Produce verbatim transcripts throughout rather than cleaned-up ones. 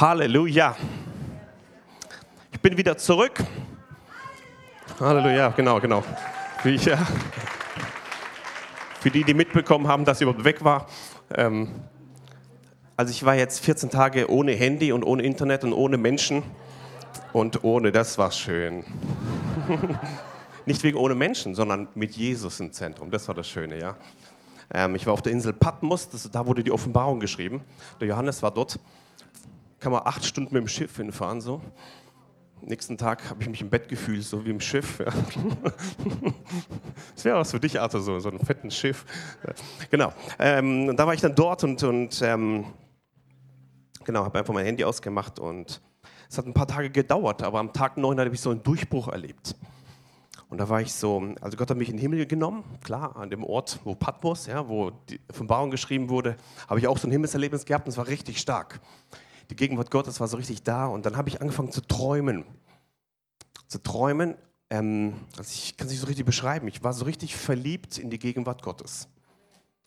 Halleluja. Ich bin wieder zurück. Halleluja, genau, genau. Ich, ja. Für die, die mitbekommen haben, dass ich überhaupt weg war. Ähm, also ich war jetzt vierzehn Tage ohne Handy und ohne Internet und ohne Menschen. Und ohne, das war schön. Nicht wegen ohne Menschen, sondern mit Jesus im Zentrum. Das war das Schöne, ja. Ähm, ich war auf der Insel Patmos, das, da wurde die Offenbarung geschrieben. Der Johannes war dort. Kann man acht Stunden mit dem Schiff hinfahren, so. Nächsten Tag habe ich mich im Bett gefühlt, so wie im Schiff. Ja. Das wäre was für dich, Arthur, so, so ein fetten Schiff. Genau. Ähm, da war ich dann dort und, und ähm, genau, habe einfach mein Handy ausgemacht und es hat ein paar Tage gedauert, aber am Tag neun habe ich so einen Durchbruch erlebt. Und da war ich so, also Gott hat mich in den Himmel genommen, klar, an dem Ort, wo Patmos, ja, wo die Offenbarung geschrieben wurde, habe ich auch so ein Himmelserlebnis gehabt und es war richtig stark. Die Gegenwart Gottes war so richtig da und dann habe ich angefangen zu träumen. Zu träumen, ähm, also ich kann es nicht so richtig beschreiben, ich war so richtig verliebt in die Gegenwart Gottes.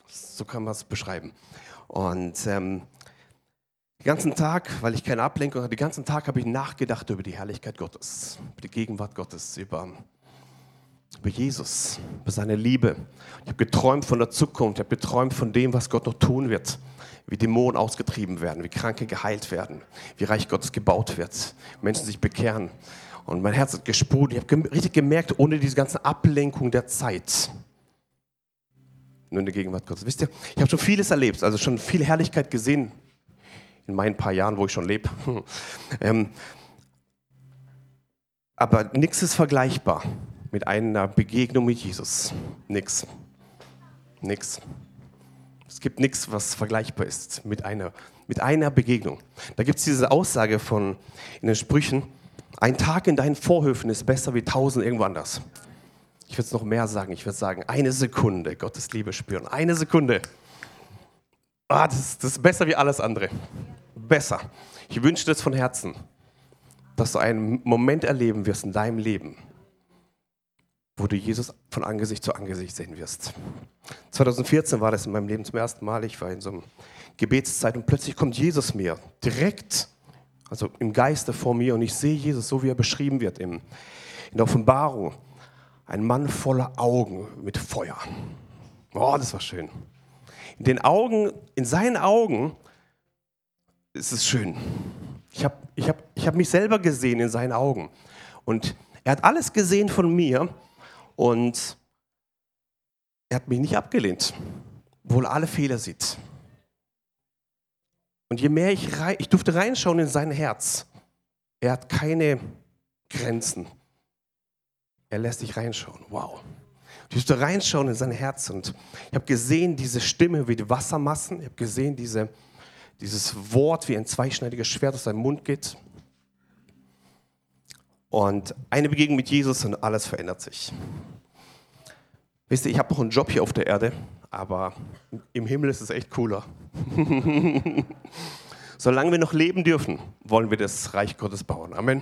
So kann man es beschreiben. Und ähm, den ganzen Tag, weil ich keine Ablenkung hatte, den ganzen Tag habe ich nachgedacht über die Herrlichkeit Gottes, über die Gegenwart Gottes, über, über Jesus, über seine Liebe. Ich habe geträumt von der Zukunft, ich habe geträumt von dem, was Gott noch tun wird. Wie Dämonen ausgetrieben werden, wie Kranke geheilt werden, wie Reich Gottes gebaut wird, Menschen sich bekehren. Und mein Herz hat gesprudelt. Ich habe richtig gemerkt, ohne diese ganze Ablenkung der Zeit. Nur in der Gegenwart Gottes. Wisst ihr, ich habe schon vieles erlebt, also schon viel Herrlichkeit gesehen in meinen paar Jahren, wo ich schon lebe. ähm, aber nichts ist vergleichbar mit einer Begegnung mit Jesus. Nix. Nix. Es gibt nichts, was vergleichbar ist mit einer, mit einer Begegnung. Da gibt es diese Aussage von, in den Sprüchen, ein Tag in deinen Vorhöfen ist besser wie tausend irgendwo anders. Ich würde es noch mehr sagen. Ich würde sagen, eine Sekunde Gottes Liebe spüren. Eine Sekunde. Ah, das, das ist besser wie alles andere. Besser. Ich wünsche das von Herzen, dass du einen Moment erleben wirst in deinem Leben, wo du Jesus von Angesicht zu Angesicht sehen wirst. zwanzig vierzehn war das in meinem Leben zum ersten Mal. Ich war in so einer Gebetszeit und plötzlich kommt Jesus mir direkt, also im Geiste vor mir und ich sehe Jesus, so wie er beschrieben wird im, in der Offenbarung. Ein Mann voller Augen mit Feuer. Oh, das war schön. In den Augen, in seinen Augen ist es schön. Ich habe ich hab, ich hab mich selber gesehen in seinen Augen. Und er hat alles gesehen von mir. Und er hat mich nicht abgelehnt, obwohl alle Fehler sieht. Und je mehr ich, rei- ich durfte reinschauen in sein Herz, er hat keine Grenzen. Er lässt dich reinschauen, wow. Ich durfte reinschauen in sein Herz und ich habe gesehen diese Stimme wie die Wassermassen, ich habe gesehen diese, dieses Wort wie ein zweischneidiges Schwert aus seinem Mund geht. Und eine Begegnung mit Jesus und alles verändert sich. Wisst ihr, ich habe noch einen Job hier auf der Erde, aber im Himmel ist es echt cooler. Solange wir noch leben dürfen, wollen wir das Reich Gottes bauen. Amen.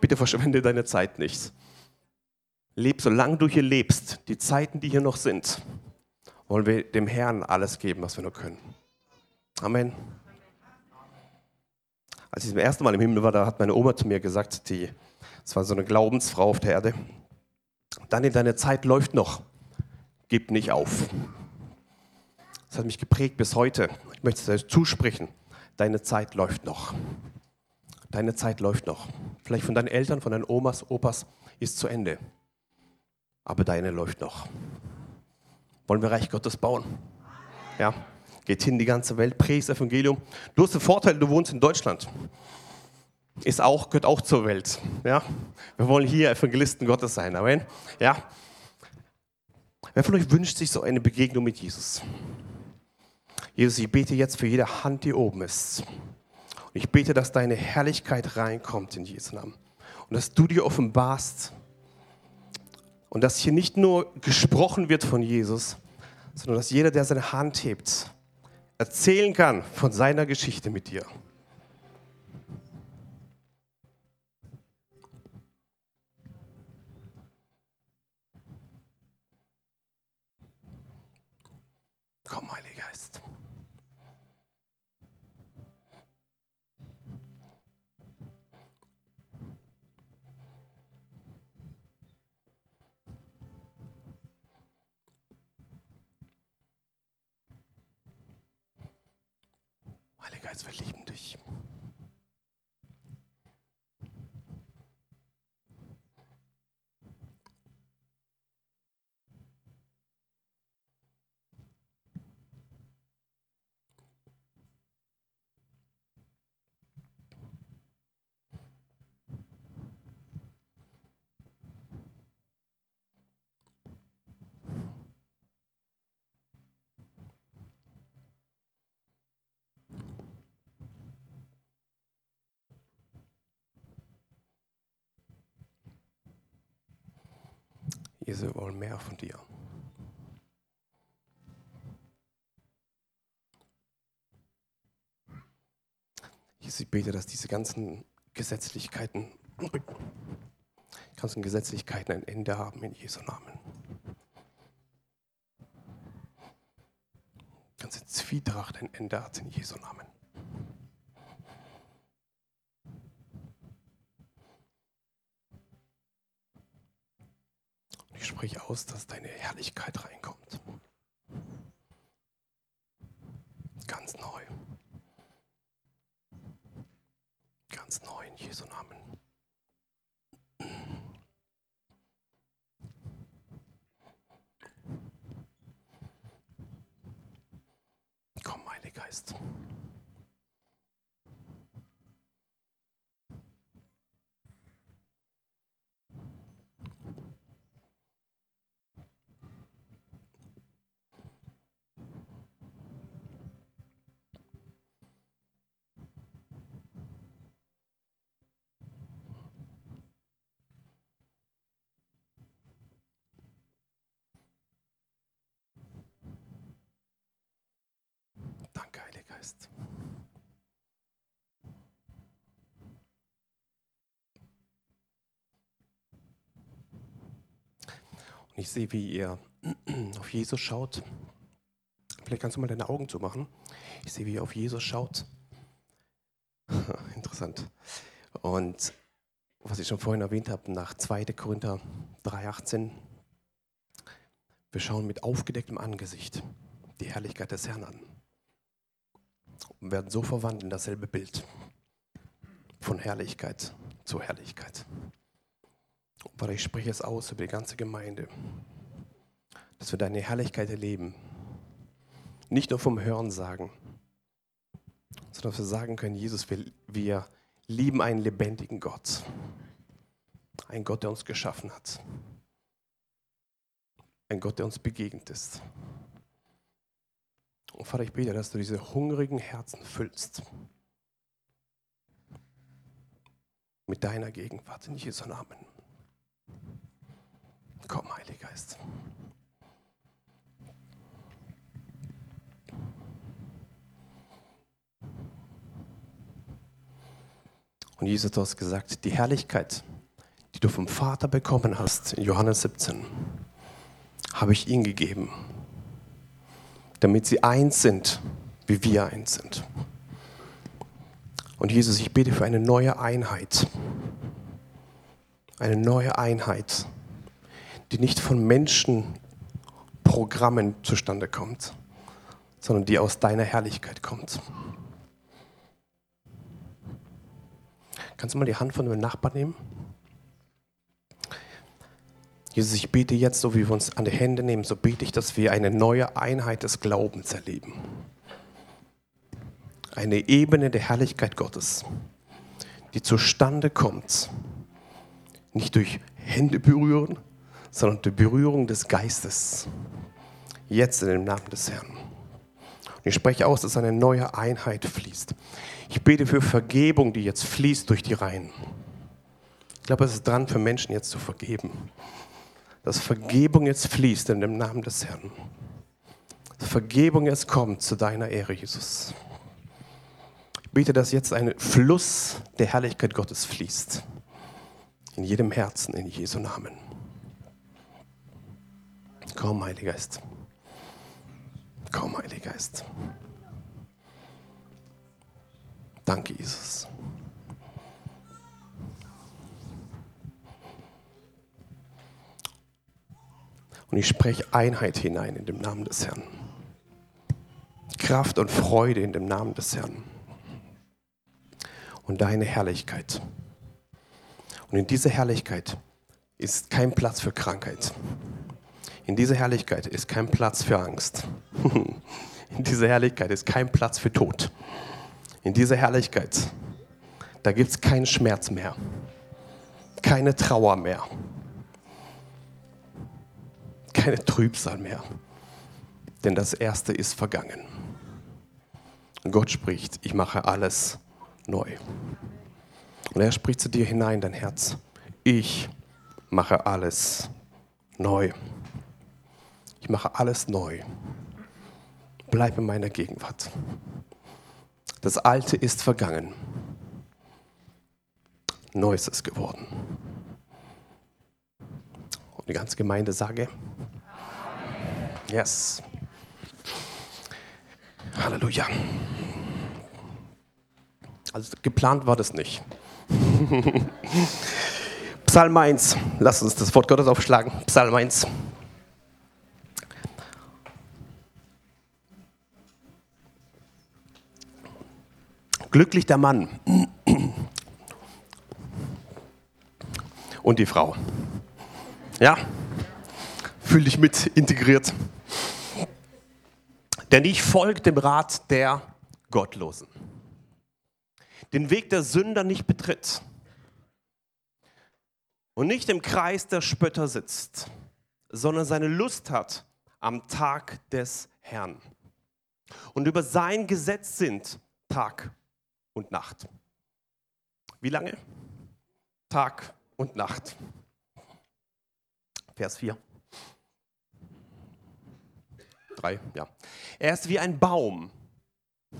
Bitte verschwende deine Zeit nicht. Leb, solange du hier lebst, die Zeiten, die hier noch sind, wollen wir dem Herrn alles geben, was wir nur können. Amen. Als ich zum ersten Mal im Himmel war, da hat meine Oma zu mir gesagt, die, das war so eine Glaubensfrau auf der Erde, Daniel, deine Zeit läuft noch, gib nicht auf. Das hat mich geprägt bis heute. Ich möchte es dir zusprechen, deine Zeit läuft noch. Deine Zeit läuft noch. Vielleicht von deinen Eltern, von deinen Omas, Opas ist zu Ende. Aber deine läuft noch. Wollen wir Reich Gottes bauen? Ja. Geht hin, die ganze Welt, predigt das Evangelium. Du hast den Vorteil, du wohnst in Deutschland. Ist auch, gehört auch zur Welt. Ja? Wir wollen hier Evangelisten Gottes sein. Amen. Ja? Wer von euch wünscht sich so eine Begegnung mit Jesus? Jesus, ich bete jetzt für jede Hand, die oben ist. Und ich bete, dass deine Herrlichkeit reinkommt in Jesu Namen. Und dass du dir offenbarst. Und dass hier nicht nur gesprochen wird von Jesus, sondern dass jeder, der seine Hand hebt, erzählen kann von seiner Geschichte mit dir. Komm, Heiliger Geist. Heiliger Geist, wir lieben dich. Jesus, wir wollen mehr von dir. Jesus, ich bete, dass diese ganzen Gesetzlichkeiten, ganzen Gesetzlichkeiten ein Ende haben in Jesu Namen. Ganze Zwietracht ein Ende hat in Jesu Namen. Ich spreche aus, dass deine Herrlichkeit reinkommt. Ganz neu. Ganz neu in Jesu Namen. Komm, Heiliger Geist. Geist. Und ich sehe, wie ihr auf Jesus schaut. Vielleicht kannst du mal deine Augen zumachen. Ich sehe, wie ihr auf Jesus schaut. Interessant. Und was ich schon vorhin erwähnt habe, nach zweiter Korinther drei achtzehn, wir schauen mit aufgedecktem Angesicht die Herrlichkeit des Herrn an. Und werden so verwandelt in dasselbe Bild. Von Herrlichkeit zu Herrlichkeit. Und Vater, ich spreche es aus über die ganze Gemeinde, dass wir deine Herrlichkeit erleben. Nicht nur vom Hören sagen, sondern dass wir sagen können, Jesus, wir, wir lieben einen lebendigen Gott. Ein Gott, der uns geschaffen hat. Ein Gott, der uns begegnet ist. Und Vater, ich bete, dass du diese hungrigen Herzen füllst mit deiner Gegenwart in Jesu Namen. Komm, Heiliger Geist. Und Jesus, du hast gesagt, die Herrlichkeit, die du vom Vater bekommen hast, in Johannes siebzehn, habe ich ihnen gegeben, damit sie eins sind, wie wir eins sind. Und Jesus, ich bete für eine neue Einheit. Eine neue Einheit, die nicht von Menschenprogrammen zustande kommt, sondern die aus deiner Herrlichkeit kommt. Kannst du mal die Hand von deinem Nachbarn nehmen? Jesus, ich bete jetzt, so wie wir uns an die Hände nehmen, so bete ich, dass wir eine neue Einheit des Glaubens erleben. Eine Ebene der Herrlichkeit Gottes, die zustande kommt, nicht durch Hände berühren, sondern durch Berührung des Geistes. Jetzt in dem Namen des Herrn. Und ich spreche aus, dass eine neue Einheit fließt. Ich bete für Vergebung, die jetzt fließt durch die Reihen. Ich glaube, es ist dran, für Menschen jetzt zu vergeben. Dass Vergebung jetzt fließt in dem Namen des Herrn. Dass Vergebung jetzt kommt zu deiner Ehre, Jesus. Ich bete, dass jetzt ein Fluss der Herrlichkeit Gottes fließt. In jedem Herzen, in Jesu Namen. Komm, Heiliger Geist. Komm, Heiliger Geist. Danke, Jesus. Und ich spreche Einheit hinein in dem Namen des Herrn. Kraft und Freude in dem Namen des Herrn. und deine Herrlichkeit. Und in dieser Herrlichkeit ist kein Platz für Krankheit. In dieser Herrlichkeit ist kein Platz für Angst. In dieser Herrlichkeit ist kein Platz für Tod. In dieser Herrlichkeit, da gibt es keinen Schmerz mehr, keine Trauer mehr, keine Trübsal mehr, denn das Erste ist vergangen. Und Gott spricht, ich mache alles neu. Und er spricht zu dir hinein, dein Herz, ich mache alles neu. Ich mache alles neu. Bleib in meiner Gegenwart. Das Alte ist vergangen. Neues ist geworden. Und die ganze Gemeinde sage, yes. Halleluja. Also geplant war das nicht. Psalm eins. Lass uns das Wort Gottes aufschlagen. Psalm eins. Glücklich der Mann und die Frau. Ja, fühl dich mit integriert. Denn ich folge dem Rat der Gottlosen, den Weg der Sünder nicht betritt und nicht im Kreis der Spötter sitzt, sondern seine Lust hat am Tag des Herrn und über sein Gesetz sind Tag und Nacht. Wie lange? Tag und Nacht. Vers vier. drei, ja. Er ist wie ein Baum.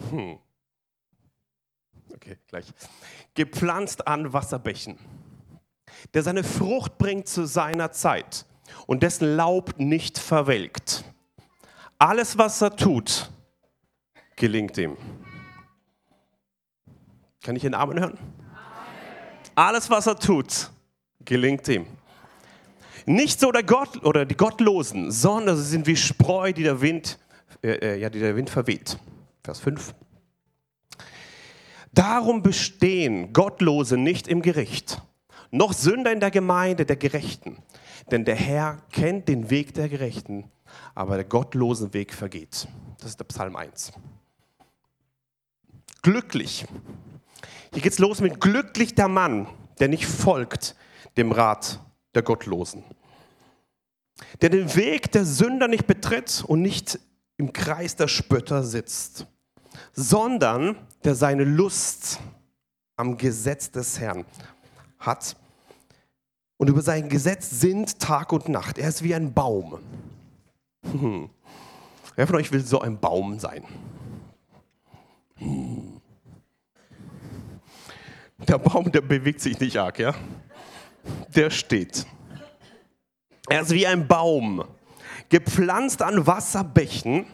Hm. Okay, gleich. Gepflanzt an Wasserbächen, der seine Frucht bringt zu seiner Zeit und dessen Laub nicht verwelkt. Alles, was er tut, gelingt ihm. Kann ich den Amen hören? Amen. Alles, was er tut, gelingt ihm. Nicht so der Gott oder die Gottlosen, sondern sie sind wie Spreu, die der Wind, äh, ja, die der Wind verweht. Vers fünf. Darum bestehen Gottlose nicht im Gericht, noch Sünder in der Gemeinde der Gerechten. Denn der Herr kennt den Weg der Gerechten, aber der gottlosen Weg vergeht. Das ist der Psalm eins. Glücklich. Hier geht's los mit glücklich der Mann, der nicht folgt dem Rat der Gottlosen, der den Weg der Sünder nicht betritt und nicht im Kreis der Spötter sitzt, sondern der seine Lust am Gesetz des Herrn hat und über sein Gesetz sind Tag und Nacht. Er ist wie ein Baum. Hm. Wer von euch will so ein Baum sein? Hm. Der Baum, der bewegt sich nicht arg, ja? Der steht. Er ist wie ein Baum, gepflanzt an Wasserbächen,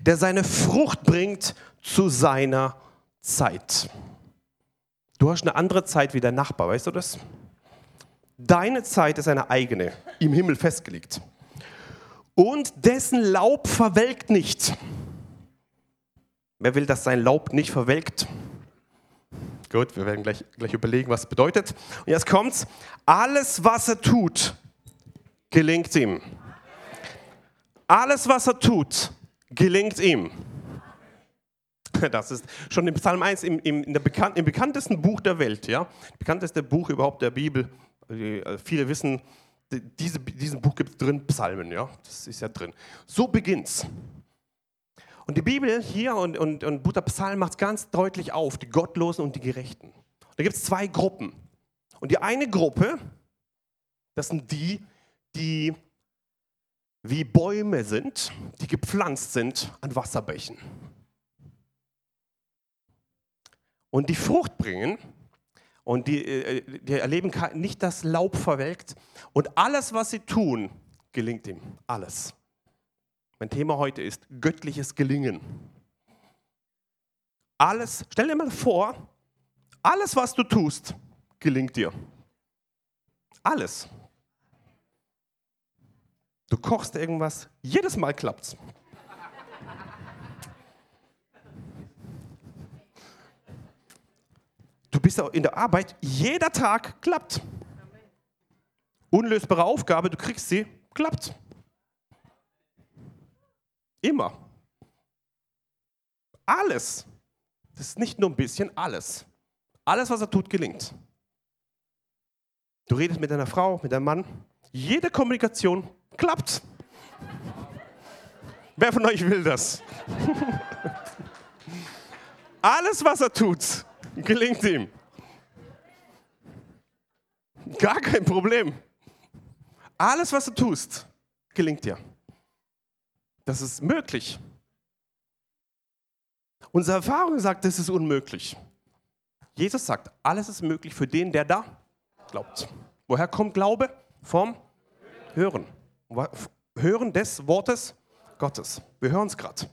der seine Frucht bringt zu seiner Zeit. Du hast eine andere Zeit wie dein Nachbar, weißt du das? Deine Zeit ist eine eigene, im Himmel festgelegt. Und dessen Laub verwelkt nicht. Wer will, dass sein Laub nicht verwelkt? Gut, wir werden gleich, gleich überlegen, was es bedeutet. Und jetzt kommt's. Alles, was er tut, gelingt ihm. Alles, was er tut, gelingt ihm. Das ist schon im Psalm eins, im, im, in der bekannt, im bekanntesten Buch der Welt. Ja? Bekannteste Buch überhaupt der Bibel. Viele wissen, diese, diesen Buch gibt es drin, Psalmen. Ja? Das ist ja drin. So beginnt's. Und die Bibel hier und, und, und Butter Psalm macht es ganz deutlich auf, die Gottlosen und die Gerechten. Da gibt es zwei Gruppen. Und die eine Gruppe, das sind die, die wie Bäume sind, die gepflanzt sind an Wasserbächen. Und die Frucht bringen und die, die erleben nicht, dass Laub verwelkt. Und alles, was sie tun, gelingt ihm. Alles. Mein Thema heute ist göttliches Gelingen. Alles, stell dir mal vor, alles, was du tust, gelingt dir. Alles. Du kochst irgendwas, jedes Mal klappt's. Du bist in der Arbeit, jeder Tag klappt. Unlösbare Aufgabe, du kriegst sie, klappt. Immer. Alles. Das ist nicht nur ein bisschen, alles. Alles, was er tut, gelingt. Du redest mit deiner Frau, mit deinem Mann. Jede Kommunikation klappt. Wer von euch will das? Alles, was er tut, gelingt ihm. Gar kein Problem. Alles, was du tust, gelingt dir. Das ist möglich. Unsere Erfahrung sagt, das ist unmöglich. Jesus sagt, alles ist möglich für den, der da glaubt. Woher kommt Glaube? Vom Hören. Hören des Wortes Gottes. Wir hören es gerade.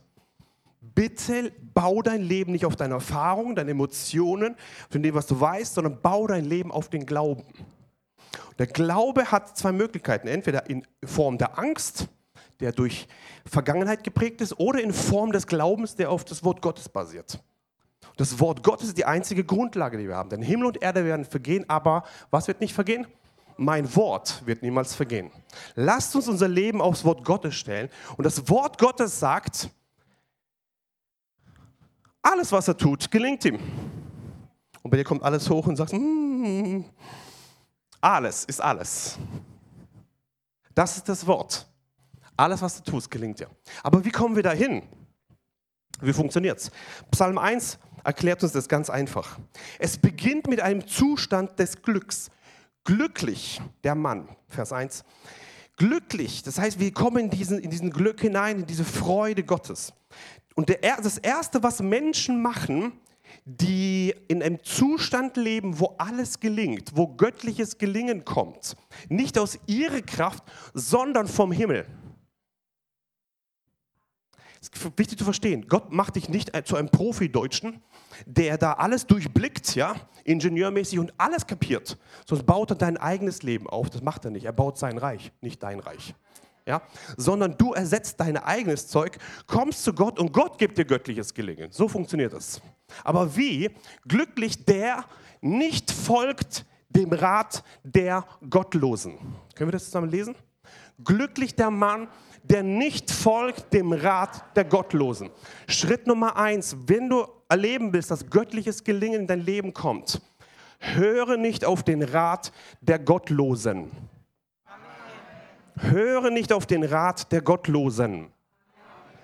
Bitte bau dein Leben nicht auf deine Erfahrungen, deine Emotionen, von dem, was du weißt, sondern bau dein Leben auf den Glauben. Der Glaube hat zwei Möglichkeiten. Entweder in Form der Angst, der durch Vergangenheit geprägt ist, oder in Form des Glaubens, der auf das Wort Gottes basiert. Das Wort Gottes ist die einzige Grundlage, die wir haben. Denn Himmel und Erde werden vergehen, aber was wird nicht vergehen? Mein Wort wird niemals vergehen. Lasst uns unser Leben aufs Wort Gottes stellen. Und das Wort Gottes sagt, alles, was er tut, gelingt ihm. Und bei dir kommt alles hoch und sagst, mm, alles ist alles. Das ist das Wort. Alles, was du tust, gelingt dir. Aber wie kommen wir dahin? Wie funktioniert es? Psalm eins erklärt uns das ganz einfach. Es beginnt mit einem Zustand des Glücks. Glücklich, der Mann, Vers eins. Glücklich, das heißt, wir kommen in diesen, in diesen Glück hinein, in diese Freude Gottes. Und der, das Erste, was Menschen machen, die in einem Zustand leben, wo alles gelingt, wo göttliches Gelingen kommt, nicht aus ihrer Kraft, sondern vom Himmel. Es ist wichtig zu verstehen, Gott macht dich nicht zu einem Profi-Deutschen, der da alles durchblickt, ja, ingenieurmäßig und alles kapiert. Sonst baut er dein eigenes Leben auf, das macht er nicht. Er baut sein Reich, nicht dein Reich. Ja, sondern du ersetzt dein eigenes Zeug, kommst zu Gott und Gott gibt dir göttliches Gelingen. So funktioniert das. Aber wie? Glücklich der nicht folgt dem Rat der Gottlosen. Können wir das zusammen lesen? Glücklich der Mann, der nicht folgt dem Rat der Gottlosen. Schritt Nummer eins, wenn du erleben willst, dass göttliches Gelingen in dein Leben kommt, höre nicht auf den Rat der Gottlosen. Höre nicht auf den Rat der Gottlosen.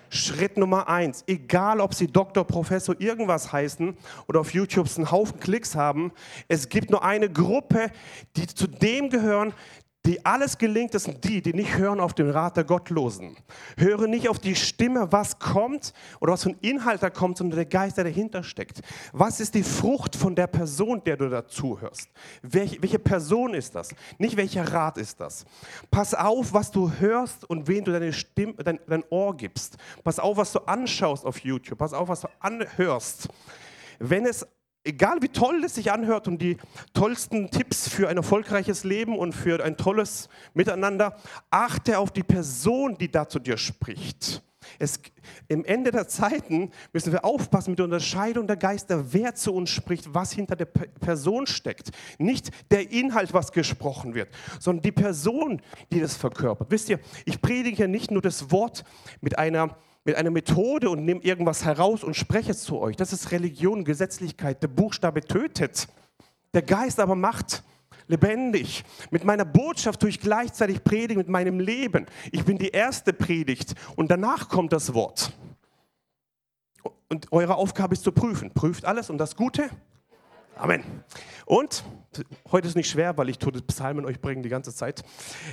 Schritt Nummer eins. Egal, ob sie Doktor, Professor, irgendwas heißen oder auf YouTube einen Haufen Klicks haben, es gibt nur eine Gruppe, die zu dem gehören, die alles gelingt, das sind die, die nicht hören auf den Rat der Gottlosen. Höre nicht auf die Stimme, was kommt oder was von Inhalt da kommt, sondern der Geist, der dahinter steckt. Was ist die Frucht von der Person, der du dazu hörst? Welche, welche Person ist das? Nicht welcher Rat ist das? Pass auf, was du hörst und wem du deine Stimme, dein, dein Ohr gibst. Pass auf, was du anschaust auf YouTube. Pass auf, was du anhörst. Wenn es Egal wie toll es sich anhört und die tollsten Tipps für ein erfolgreiches Leben und für ein tolles Miteinander, achte auf die Person, die da zu dir spricht. Es, im Ende der Zeiten müssen wir aufpassen mit der Unterscheidung der Geister, wer zu uns spricht, was hinter der Person steckt. Nicht der Inhalt, was gesprochen wird, sondern die Person, die das verkörpert. Wisst ihr, ich predige ja nicht nur das Wort mit einer mit einer Methode und nehme irgendwas heraus und spreche es zu euch. Das ist Religion, Gesetzlichkeit. Der Buchstabe tötet, der Geist aber macht lebendig. Mit meiner Botschaft tue ich gleichzeitig predigen mit meinem Leben. Ich bin die erste Predigt und danach kommt das Wort. Und eure Aufgabe ist zu prüfen. Prüft alles und das Gute. Amen. Und, heute ist nicht schwer, weil ich tote Psalmen euch bringe die ganze Zeit.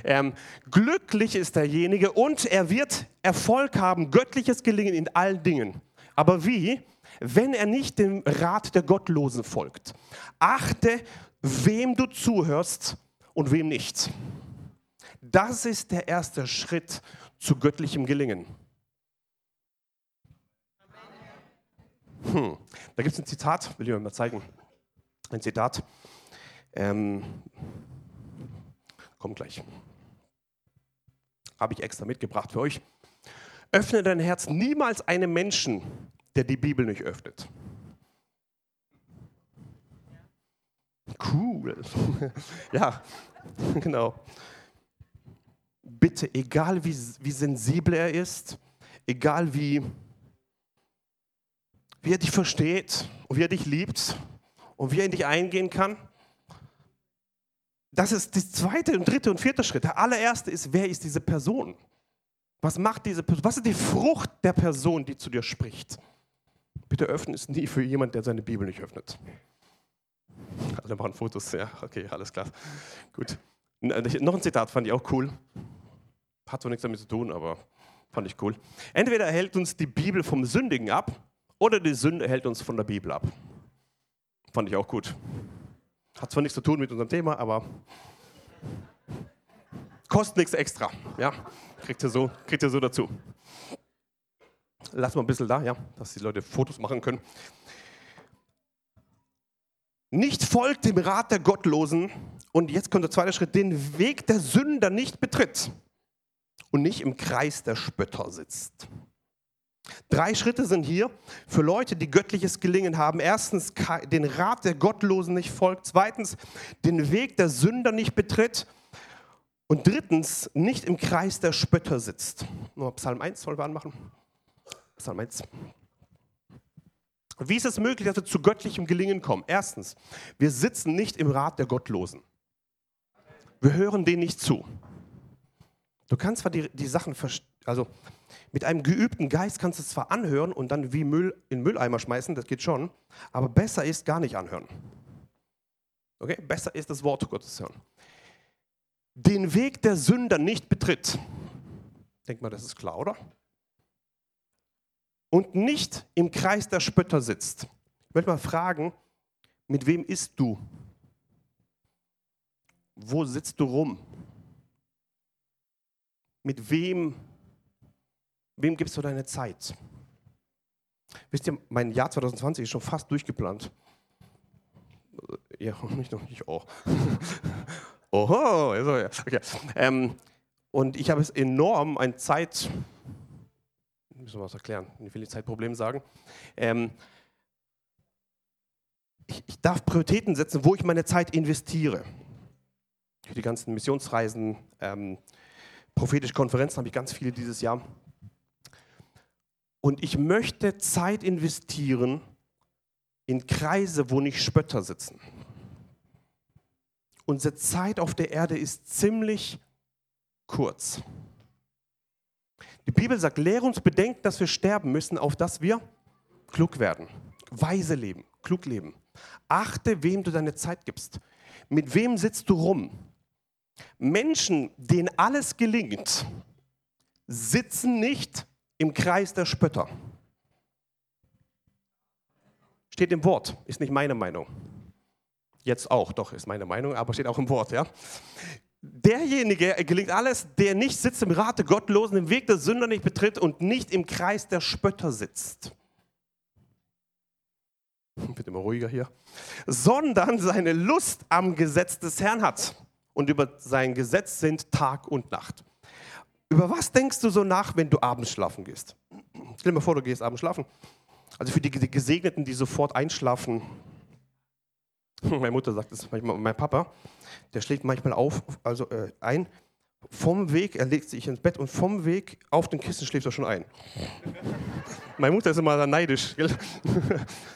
Ähm, glücklich ist derjenige und er wird Erfolg haben, göttliches Gelingen in allen Dingen. Aber wie? Wenn er nicht dem Rat der Gottlosen folgt. Achte, wem du zuhörst und wem nicht. Das ist der erste Schritt zu göttlichem Gelingen. Hm. Da gibt es ein Zitat, will ich euch mal zeigen. Ein Zitat, ähm, kommt gleich, habe ich extra mitgebracht für euch. Öffne dein Herz niemals einem Menschen, der die Bibel nicht öffnet. cool. Ja, genau. Bitte, egal wie, wie sensibel er ist, egal wie, wie er dich versteht und wie er dich liebt und wie er in dich eingehen kann, das ist der zweite und dritte und vierte Schritt. Der allererste ist, wer ist diese Person? Was macht diese Person? Was ist die Frucht der Person, die zu dir spricht? Bitte öffnen es nie für jemanden, der seine Bibel nicht öffnet. Alle machen Fotos, ja, okay, alles klar. Gut. Noch ein Zitat fand ich auch cool. Hat so nichts damit zu tun, aber fand ich cool. Entweder hält uns die Bibel vom Sündigen ab oder die Sünde hält uns von der Bibel ab. Fand ich auch gut. Hat zwar nichts zu tun mit unserem Thema, aber kostet nichts extra. Ja, kriegt ihr so, kriegt ihr so dazu. Lass mal ein bisschen da, ja, dass die Leute Fotos machen können. Nicht folgt dem Rat der Gottlosen. Und jetzt kommt der zweite Schritt, den Weg der Sünder nicht betritt und nicht im Kreis der Spötter sitzt. Drei Schritte sind hier für Leute, die göttliches Gelingen haben. Erstens, den Rat der Gottlosen nicht folgt. Zweitens, den Weg der Sünder nicht betritt. Und drittens, nicht im Kreis der Spötter sitzt. Nur Psalm eins sollen wir anmachen. Psalm eins. Wie ist es möglich, dass wir zu göttlichem Gelingen kommen? Erstens, wir sitzen nicht im Rat der Gottlosen. Wir hören denen nicht zu. Du kannst zwar die, die Sachen, also mit einem geübten Geist kannst du es zwar anhören und dann wie Müll in den Mülleimer schmeißen, das geht schon, aber besser ist gar nicht anhören. Okay? Besser ist das Wort Gottes hören. Den Weg der Sünder nicht betritt. Denk mal, das ist klar, oder? Und nicht im Kreis der Spötter sitzt. Ich möchte mal fragen, mit wem isst du? Wo sitzt du rum? Mit wem, wem gibst du deine Zeit? Wisst ihr, mein Jahr zwanzig zwanzig ist schon fast durchgeplant. Ja, nicht noch nicht auch. Oho, okay. Ähm, und ich habe es enorm an Zeit. Müssen wir was erklären, ich will nicht Zeitproblem sagen. Ähm, ich, ich darf Prioritäten setzen, wo ich meine Zeit investiere. Durch die ganzen Missionsreisen, ähm, prophetische Konferenzen habe ich ganz viele dieses Jahr. Und ich möchte Zeit investieren in Kreise, wo nicht Spötter sitzen. Unsere Zeit auf der Erde ist ziemlich kurz. Die Bibel sagt, lehre uns bedenken, dass wir sterben müssen, auf dass wir klug werden, weise leben, klug leben. Achte, wem du deine Zeit gibst. Mit wem sitzt du rum? Menschen, denen alles gelingt, sitzen nicht im Kreis der Spötter. Steht im Wort, ist nicht meine Meinung. Jetzt auch, doch, ist meine Meinung, aber steht auch im Wort, ja. Derjenige gelingt alles, der nicht sitzt im Rat der Gottlosen, den Weg der Sünder nicht betritt und nicht im Kreis der Spötter sitzt. Wird immer ruhiger hier. Sondern seine Lust am Gesetz des Herrn hat und über sein Gesetz sind Tag und Nacht. Über was denkst du so nach, wenn du abends schlafen gehst? Stell dir mal vor, du gehst abends schlafen. Also für die Gesegneten, die sofort einschlafen. Meine Mutter sagt das manchmal, mein Papa, der schlägt manchmal auf, also äh, ein, vom Weg, er legt sich ins Bett und vom Weg auf den Kissen schläft er schon ein. Meine Mutter ist immer da neidisch.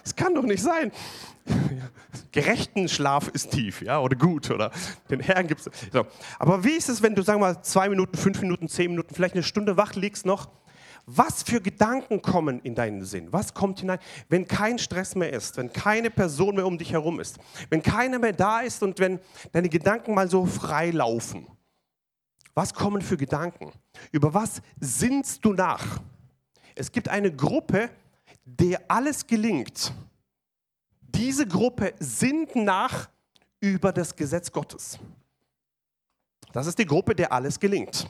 Das kann doch nicht sein. Gerechten Schlaf ist tief, ja, oder gut, oder den Herrn gibt es. So. Aber wie ist es, wenn du, sagen wir mal, zwei Minuten, fünf Minuten, zehn Minuten, vielleicht eine Stunde wach liegst noch? Was für Gedanken kommen in deinen Sinn? Was kommt hinein, wenn kein Stress mehr ist, wenn keine Person mehr um dich herum ist, wenn keiner mehr da ist und wenn deine Gedanken mal so frei laufen? Was kommen für Gedanken? Über was sinnst du nach? Es gibt eine Gruppe, der alles gelingt. Diese Gruppe sinnt nach über das Gesetz Gottes. Das ist die Gruppe, der alles gelingt.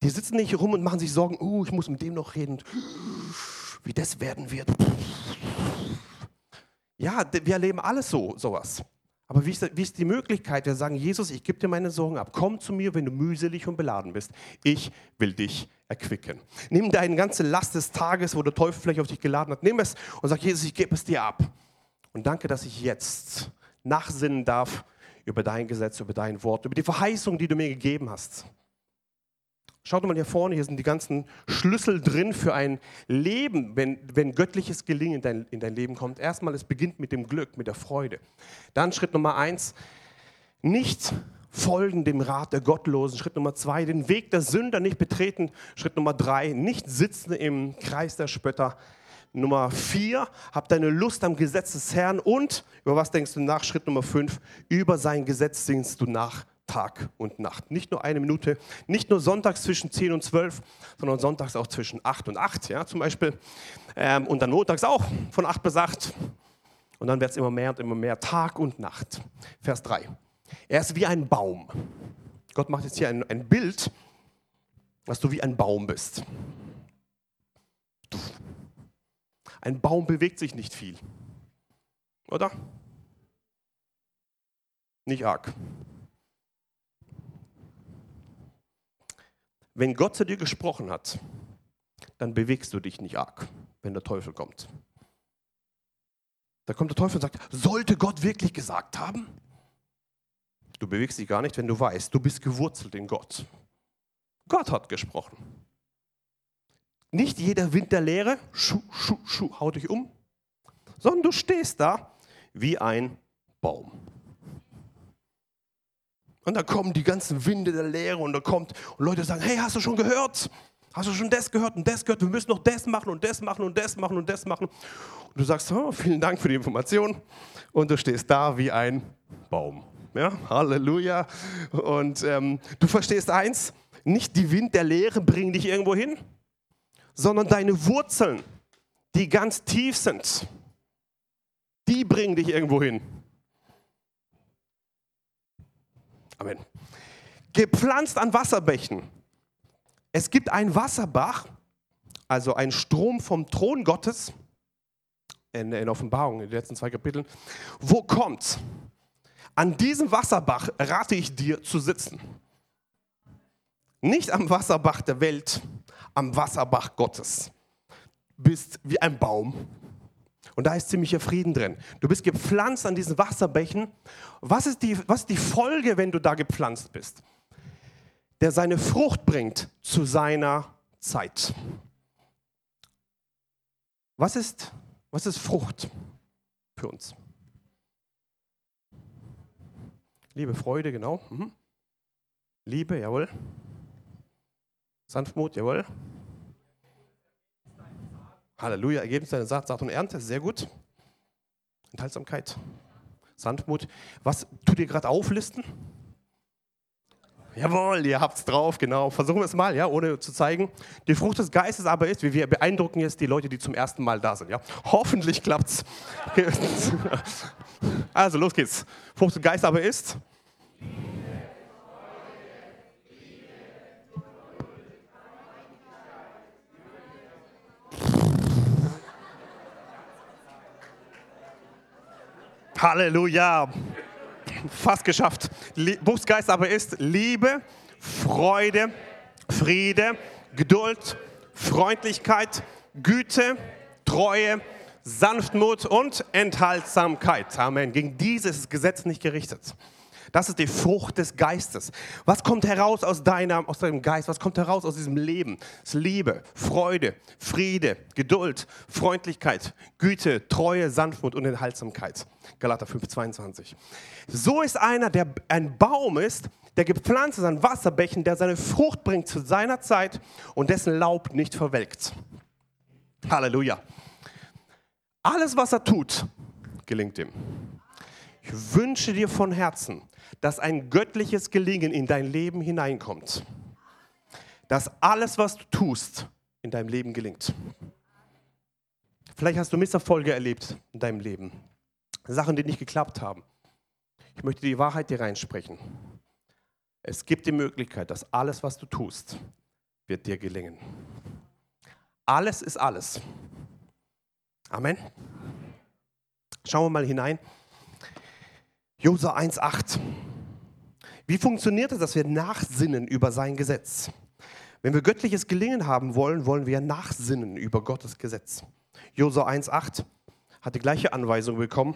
Die sitzen nicht rum und machen sich Sorgen, oh, ich muss mit dem noch reden, wie das werden wird. Ja, wir erleben alles so, sowas. Aber wie ist, wie ist die Möglichkeit, wir sagen, Jesus, ich gebe dir meine Sorgen ab, komm zu mir, wenn du mühselig und beladen bist. Ich will dich erquicken. Nimm deine ganze Last des Tages, wo der Teufel vielleicht auf dich geladen hat, nimm es und sag, Jesus, ich gebe es dir ab. Und danke, dass ich jetzt nachsinnen darf über dein Gesetz, über dein Wort, über die Verheißung, die du mir gegeben hast. Schaut mal hier vorne, hier sind die ganzen Schlüssel drin für ein Leben, wenn, wenn göttliches Gelingen in dein, in dein Leben kommt. Erstmal, es beginnt mit dem Glück, mit der Freude. Dann Schritt Nummer eins, nicht folgen dem Rat der Gottlosen. Schritt Nummer zwei, den Weg der Sünder nicht betreten. Schritt Nummer drei, nicht sitzen im Kreis der Spötter. Nummer vier, hab deine Lust am Gesetz des Herrn und, über was denkst du nach? Schritt Nummer fünf, über sein Gesetz singst du nach Tag und Nacht. Nicht nur eine Minute, nicht nur sonntags zwischen zehn und zwölf, sondern sonntags auch zwischen acht und acht, ja, zum Beispiel. Ähm, und dann montags auch von acht bis acht. Und dann wird es immer mehr und immer mehr, Tag und Nacht. Vers drei. Er ist wie ein Baum. Gott macht jetzt hier ein, ein Bild, dass du wie ein Baum bist. Ein Baum bewegt sich nicht viel, oder? Nicht arg. Wenn Gott zu dir gesprochen hat, dann bewegst du dich nicht arg, wenn der Teufel kommt. Da kommt der Teufel und sagt, sollte Gott wirklich gesagt haben? Du bewegst dich gar nicht, wenn du weißt, du bist gewurzelt in Gott. Gott hat gesprochen. Nicht jeder Wind der Leere, schuh, schuh, schuh, hau dich um, sondern du stehst da wie ein Baum. Und da kommen die ganzen Winde der Leere und da kommt und Leute sagen, hey, hast du schon gehört? Hast du schon das gehört und das gehört? Wir müssen noch das machen und das machen und das machen und das machen. Und du sagst, oh, vielen Dank für die Information und du stehst da wie ein Baum. Ja, Halleluja. Und ähm, du verstehst eins, nicht die Wind der Leere bringen dich irgendwo hin, sondern deine Wurzeln, die ganz tief sind, die bringen dich irgendwo hin. Amen. Gepflanzt an Wasserbächen. Es gibt einen Wasserbach, also einen Strom vom Thron Gottes, in, in Offenbarung, in den letzten zwei Kapiteln. Wo kommt's? An diesem Wasserbach rate ich dir zu sitzen. Nicht am Wasserbach der Welt, am Wasserbach Gottes. Du bist wie ein Baum. Und da ist ziemlicher Frieden drin. Du bist gepflanzt an diesen Wasserbächen. Was ist die, was ist die Folge, wenn du da gepflanzt bist? Der seine Frucht bringt zu seiner Zeit. Was ist, was ist Frucht für uns? Liebe, Freude, genau. Mhm. Liebe, jawohl. Sanftmut, jawohl. Halleluja, Ergebnis deiner Saat, Saat und Ernte, sehr gut. Enthaltsamkeit, Sanftmut. Was tut ihr gerade auflisten? Jawohl, ihr habt's drauf, genau. Versuchen wir es mal, ja, ohne zu zeigen. Die Frucht des Geistes aber ist, wie wir beeindrucken jetzt die Leute, die zum ersten Mal da sind. Ja, hoffentlich klappt's. Okay. Also los geht's. Frucht des Geistes aber ist. Halleluja, fast geschafft. Buchsgeist aber ist Liebe, Freude, Friede, Geduld, Freundlichkeit, Güte, Treue, Sanftmut und Enthaltsamkeit. Amen. Gegen dieses Gesetz nicht gerichtet. Das ist die Frucht des Geistes. Was kommt heraus aus deinem, aus deinem Geist? Was kommt heraus aus diesem Leben? Das ist Liebe, Freude, Friede, Geduld, Freundlichkeit, Güte, Treue, Sanftmut und Enthaltsamkeit. Galater fünf, zweiundzwanzig. So ist einer, der ein Baum ist, der gepflanzt ist an Wasserbächen, der seine Frucht bringt zu seiner Zeit und dessen Laub nicht verwelkt. Halleluja. Alles, was er tut, gelingt ihm. Ich wünsche dir von Herzen, dass ein göttliches Gelingen in dein Leben hineinkommt. Dass alles, was du tust, in deinem Leben gelingt. Vielleicht hast du Misserfolge erlebt in deinem Leben. Sachen, die nicht geklappt haben. Ich möchte die Wahrheit dir reinsprechen. Es gibt die Möglichkeit, dass alles, was du tust, wird dir gelingen. Alles ist alles. Amen. Schauen wir mal hinein. Josua eins Komma acht. Wie funktioniert es, dass wir nachsinnen über sein Gesetz? Wenn wir göttliches Gelingen haben wollen, wollen wir nachsinnen über Gottes Gesetz. Josua eins Komma acht. hat die gleiche Anweisung bekommen.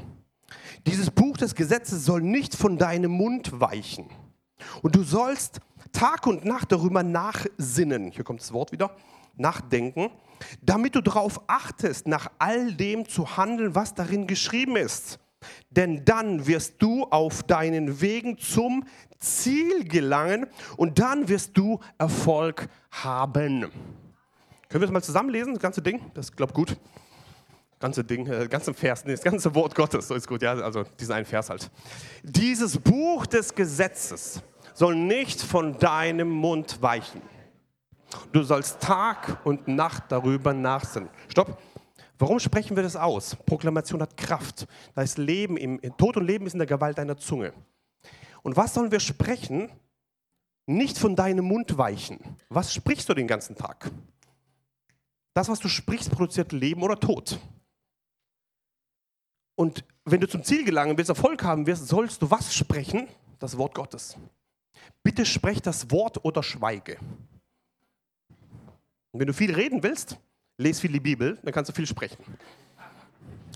Dieses Buch des Gesetzes soll nicht von deinem Mund weichen. Und du sollst Tag und Nacht darüber nachsinnen. Hier kommt das Wort wieder. Nachdenken. Damit du darauf achtest, nach all dem zu handeln, was darin geschrieben ist. Denn dann wirst du auf deinen Wegen zum Ziel gelangen und dann wirst du Erfolg haben. Können wir das mal zusammenlesen, das ganze Ding? Das klappt gut. Ganze Ding, äh, ganze Vers, nee, das ganze Wort Gottes, so ist gut, ja, also diesen einen Vers halt. Dieses Buch des Gesetzes soll nicht von deinem Mund weichen. Du sollst Tag und Nacht darüber nachsinnen. Stopp. Warum sprechen wir das aus? Proklamation hat Kraft. Da ist Leben im Tod und Leben ist in der Gewalt deiner Zunge. Und was sollen wir sprechen? Nicht von deinem Mund weichen. Was sprichst du den ganzen Tag? Das, was du sprichst, produziert Leben oder Tod. Und wenn du zum Ziel gelangen willst, Erfolg haben wirst, sollst du was sprechen? Das Wort Gottes. Bitte sprech das Wort oder schweige. Und wenn du viel reden willst, lese viel die Bibel, dann kannst du viel sprechen.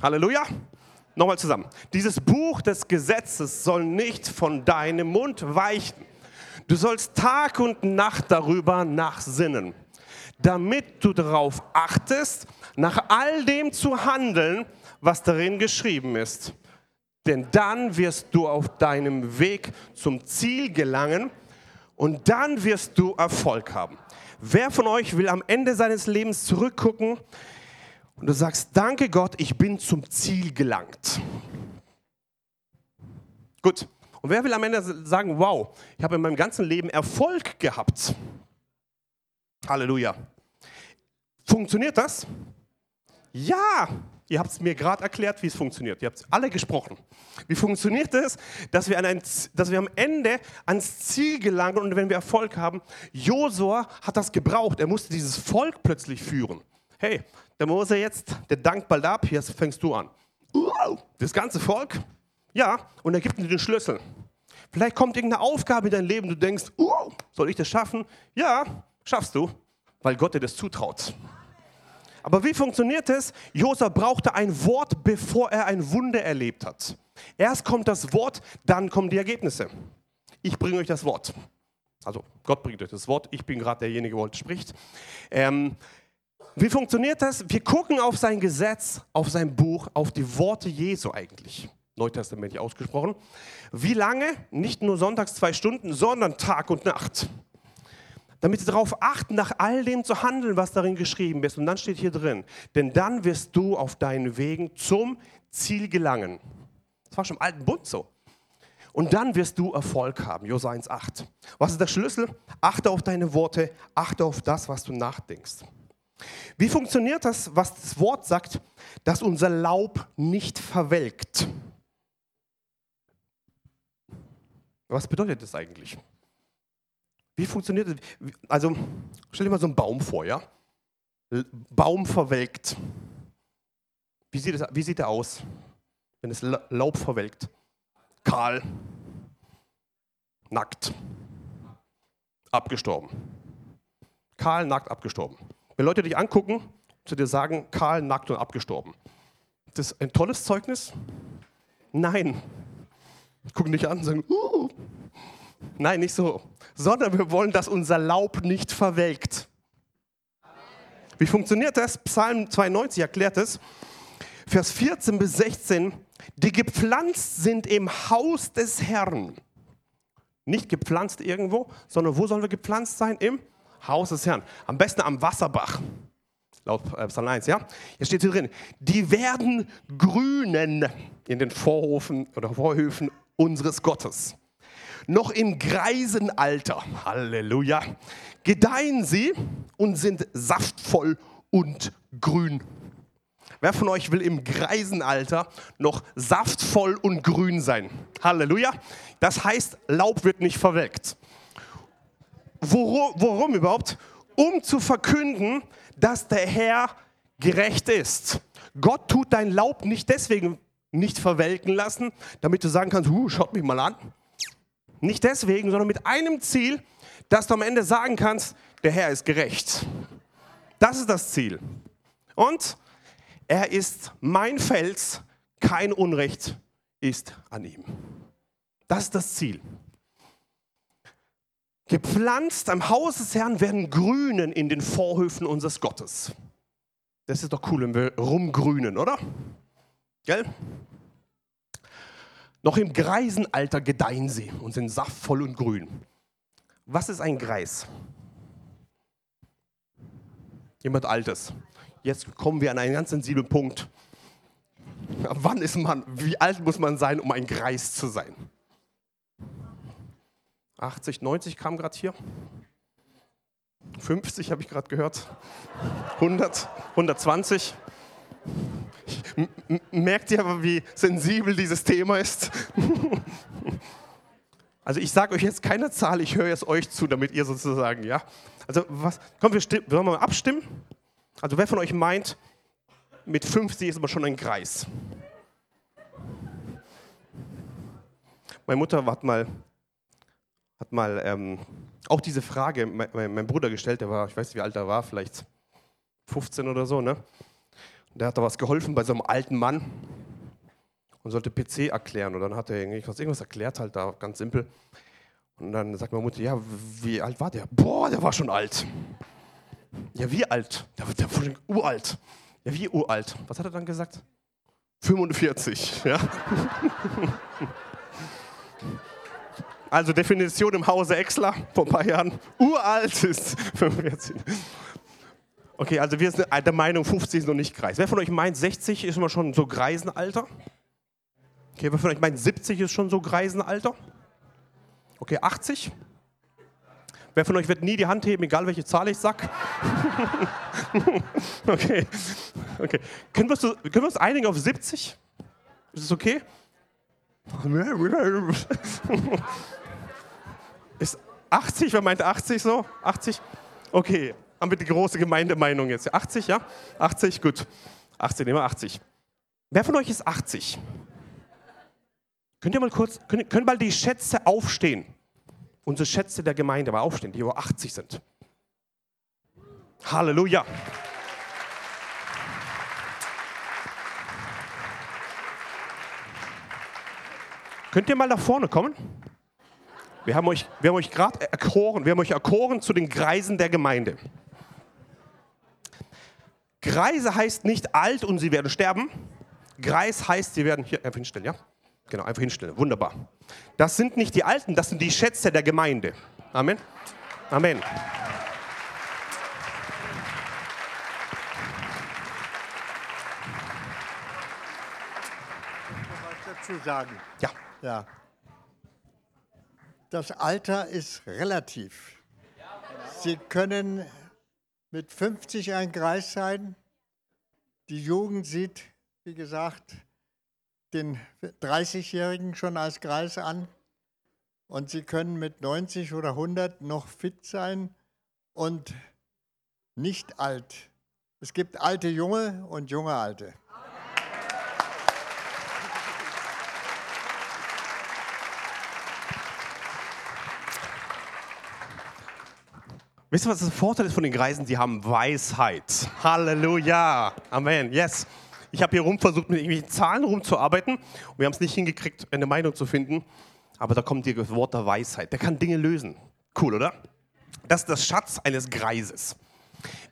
Halleluja. Nochmal zusammen. Dieses Buch des Gesetzes soll nicht von deinem Mund weichen. Du sollst Tag und Nacht darüber nachsinnen, damit du darauf achtest, nach all dem zu handeln, was darin geschrieben ist. Denn dann wirst du auf deinem Weg zum Ziel gelangen und dann wirst du Erfolg haben. Wer von euch will am Ende seines Lebens zurückgucken und du sagst, danke Gott, ich bin zum Ziel gelangt. Gut. Und wer will am Ende sagen, wow, ich habe in meinem ganzen Leben Erfolg gehabt? Halleluja. Funktioniert das? Ja. Ihr habt es mir gerade erklärt, wie es funktioniert. Ihr habt alle gesprochen. Wie funktioniert es, dass wir, an ein, dass wir am Ende ans Ziel gelangen und wenn wir Erfolg haben? Josua hat das gebraucht. Er musste dieses Volk plötzlich führen. Hey, der Mose jetzt, der dankt bald ab, jetzt fängst du an. Das ganze Volk? Ja, und er gibt dir den Schlüssel. Vielleicht kommt irgendeine Aufgabe in dein Leben, du denkst, soll ich das schaffen? Ja, schaffst du, weil Gott dir das zutraut. Aber wie funktioniert es? Josef brauchte ein Wort, bevor er ein Wunder erlebt hat. Erst kommt das Wort, dann kommen die Ergebnisse. Ich bringe euch das Wort. Also Gott bringt euch das Wort. Ich bin gerade derjenige, der heute spricht. Ähm, wie funktioniert das? Wir gucken auf sein Gesetz, auf sein Buch, auf die Worte Jesu eigentlich. Neutestamentlich ausgesprochen. Wie lange? Nicht nur sonntags zwei Stunden, sondern Tag und Nacht. Damit sie darauf achten, nach all dem zu handeln, was darin geschrieben ist. Und dann steht hier drin, denn dann wirst du auf deinen Wegen zum Ziel gelangen. Das war schon im alten Bund so. Und dann wirst du Erfolg haben, Josua eins acht. Was ist der Schlüssel? Achte auf deine Worte, achte auf das, was du nachdenkst. Wie funktioniert das, was das Wort sagt, dass unser Laub nicht verwelkt? Was bedeutet das eigentlich? Wie funktioniert das? Also, stell dir mal so einen Baum vor, ja? Baum verwelkt. Wie sieht, das, wie sieht der aus, wenn das Laub verwelkt? Kahl, nackt, abgestorben. Kahl, nackt, abgestorben. Wenn Leute dich angucken, zu dir sagen, kahl, nackt und abgestorben. Das ist ein tolles Zeugnis? Nein. Gucken dich an und sagen, uh. Nein, nicht so. Sondern wir wollen, dass unser Laub nicht verwelkt. Wie funktioniert das? Psalm zweiundneunzig erklärt es. Vers vierzehn bis sechzehn. Die gepflanzt sind im Haus des Herrn. Nicht gepflanzt irgendwo, sondern wo sollen wir gepflanzt sein? Im Haus des Herrn. Am besten am Wasserbach. Laut Psalm eins, ja? Hier steht hier drin. Die werden grünen in den Vorhöfen oder Vorhöfen unseres Gottes. Noch im greisen Alter, Halleluja, gedeihen sie und sind saftvoll und grün. Wer von euch will im greisen Alter noch saftvoll und grün sein? Halleluja. Das heißt, Laub wird nicht verwelkt. Worum, worum überhaupt? Um zu verkünden, dass der Herr gerecht ist. Gott tut dein Laub nicht deswegen nicht verwelken lassen, damit du sagen kannst, huh, schaut mich mal an. Nicht deswegen, sondern mit einem Ziel, dass du am Ende sagen kannst, der Herr ist gerecht. Das ist das Ziel. Und Er ist mein Fels, kein Unrecht ist an ihm. Das ist das Ziel. Gepflanzt am Haus des Herrn werden Grünen in den Vorhöfen unseres Gottes. Das ist doch cool, wenn wir rumgrünen, oder? Gell? Noch im Greisenalter gedeihen sie und sind saftvoll und grün. Was ist ein Greis? Jemand Altes. Jetzt kommen wir an einen ganz sensiblen Punkt. Wann ist man, wie alt muss man sein, um ein Greis zu sein? achtzig, neunzig kam gerade hier. fünfzig habe ich gerade gehört. hundert, hundertzwanzig. Merkt ihr aber, wie sensibel dieses Thema ist? Also ich sage euch jetzt keine Zahl, ich höre jetzt euch zu, damit ihr sozusagen, ja. Also was, komm, wir stimmen, wollen wir mal abstimmen? Also wer von euch meint, mit fünfzig ist man schon ein Greis? Meine Mutter hat mal, hat mal ähm, auch diese Frage mein, mein Bruder gestellt, der war, ich weiß nicht, wie alt er war, vielleicht fünfzehn oder so, ne? Der hat da was geholfen bei so einem alten Mann und sollte P C erklären. Und dann hat er irgendwas, irgendwas erklärt, halt da ganz simpel. Und dann sagt meine Mutter, ja, wie alt war der? Boah, der war schon alt. Ja, wie alt? Der, der war schon uralt. Ja, wie uralt? Was hat er dann gesagt? fünfundvierzig, ja. Also Definition im Hause Exler vor ein paar Jahren. Uralt ist fünfundvierzig. Okay, also wir sind der Meinung, fünfzig ist noch nicht Greis. Wer von euch meint, sechzig ist immer schon so Greisenalter? Okay, wer von euch meint, siebzig ist schon so Greisenalter? Okay, achtzig? Wer von euch wird nie die Hand heben, egal welche Zahl ich sag? Okay, okay. Können wir, können wir uns einigen auf siebzig? Ist es okay? Ist achtzig, wer meint achtzig so? achtzig? Okay. Haben wir die große Gemeindemeinung jetzt? achtzig, ja? achtzig, gut. achtzehn, nehmen wir achtzig. Wer von euch ist achtzig? Könnt ihr mal kurz, können, können mal die Schätze aufstehen? Unsere Schätze der Gemeinde mal aufstehen, die über achtzig sind. Halleluja! Könnt ihr mal nach vorne kommen? Wir haben euch, wir haben euch gerade erkoren, wir haben euch erkoren zu den Greisen der Gemeinde. Greise heißt nicht alt und sie werden sterben. Greis heißt, sie werden, hier einfach hinstellen, ja? Genau, einfach hinstellen, wunderbar. Das sind nicht die Alten, das sind die Schätze der Gemeinde. Amen. Amen. Ich muss was dazu sagen. Ja. Ja. Das Alter ist relativ. Sie können mit fünfzig ein Greis sein. Die Jugend sieht, wie gesagt, den dreißigjährigen schon als Greis an. Und sie können mit neunzig oder hundert noch fit sein und nicht alt. Es gibt alte Junge und junge Alte. Wisst ihr, was das Vorteil ist von den Greisen? Sie haben Weisheit. Halleluja. Amen. Yes. Ich habe hier rum versucht, mit irgendwelchen Zahlen rumzuarbeiten. Und wir haben es nicht hingekriegt, eine Meinung zu finden. Aber da kommt das Wort der Weisheit. Der kann Dinge lösen. Cool, oder? Das ist das Schatz eines Greises.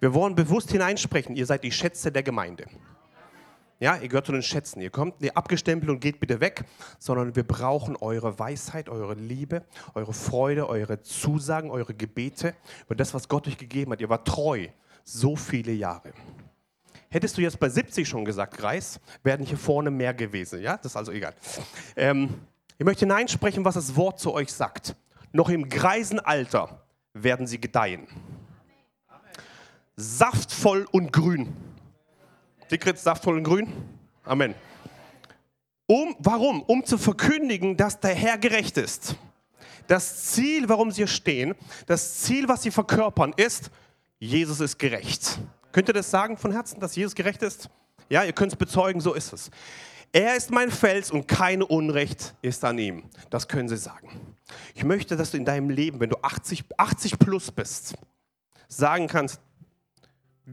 Wir wollen bewusst hineinsprechen. Ihr seid die Schätze der Gemeinde. Ja, ihr gehört zu den Schätzen. Ihr kommt nicht abgestempelt und geht bitte weg, sondern wir brauchen eure Weisheit, eure Liebe, eure Freude, eure Zusagen, eure Gebete über das, was Gott euch gegeben hat. Ihr wart treu, so viele Jahre. Hättest du jetzt bei siebzig schon gesagt, Greis, wären hier vorne mehr gewesen. Ja, das ist also egal. Ähm, ich möchte hineinsprechen, was das Wort zu euch sagt. Noch im Greisenalter werden sie gedeihen. Saftvoll und grün. Dickritz, saftvoll und grün. Amen. Um, warum? Um zu verkündigen, dass der Herr gerecht ist. Das Ziel, warum sie hier stehen, das Ziel, was sie verkörpern, ist, Jesus ist gerecht. Könnt ihr das sagen von Herzen, dass Jesus gerecht ist? Ja, ihr könnt es bezeugen, so ist es. Er ist mein Fels und kein Unrecht ist an ihm. Das können sie sagen. Ich möchte, dass du in deinem Leben, wenn du achtzig, achtzig plus bist, sagen kannst,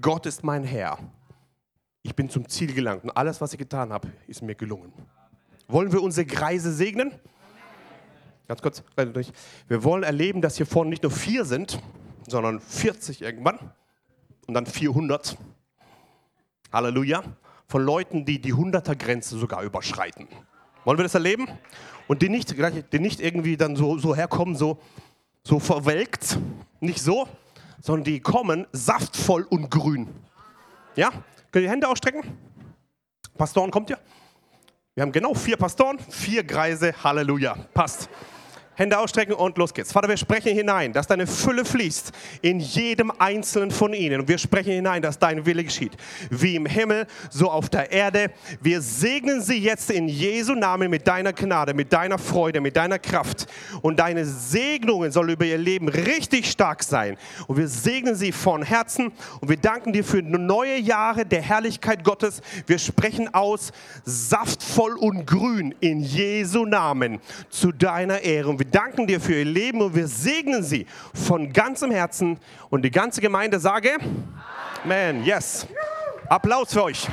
Gott ist mein Herr. ich bin zum Ziel gelangt und alles, was ich getan habe, ist mir gelungen. Wollen wir unsere Kreise segnen? Ganz kurz. Wir wollen erleben, dass hier vorne nicht nur vier sind, sondern vierzig irgendwann und dann vierhundert. Halleluja. Von Leuten, die die Hunderter-Grenze sogar überschreiten. Wollen wir das erleben? Und die nicht, die nicht irgendwie dann so, so herkommen, so, so verwelkt, nicht so, sondern die kommen saftvoll und grün. Ja? Könnt ihr die Hände ausstrecken? Pastoren, kommt ihr? Wir haben genau vier Pastoren, vier Greise, Halleluja. Passt. Hände ausstrecken und los geht's. Vater, wir sprechen hinein, dass deine Fülle fließt in jedem Einzelnen von ihnen. Und wir sprechen hinein, dass dein Wille geschieht. Wie im Himmel, so auf der Erde. Wir segnen sie jetzt in Jesu Namen mit deiner Gnade, mit deiner Freude, mit deiner Kraft. Und deine Segnungen sollen über ihr Leben richtig stark sein. Und wir segnen sie von Herzen. Und wir danken dir für neue Jahre der Herrlichkeit Gottes. Wir sprechen aus, saftvoll und grün in Jesu Namen zu deiner Ehre. Und wir danken dir für ihr Leben und wir segnen sie von ganzem Herzen. Und die ganze Gemeinde sage, Amen, yes. Applaus für euch.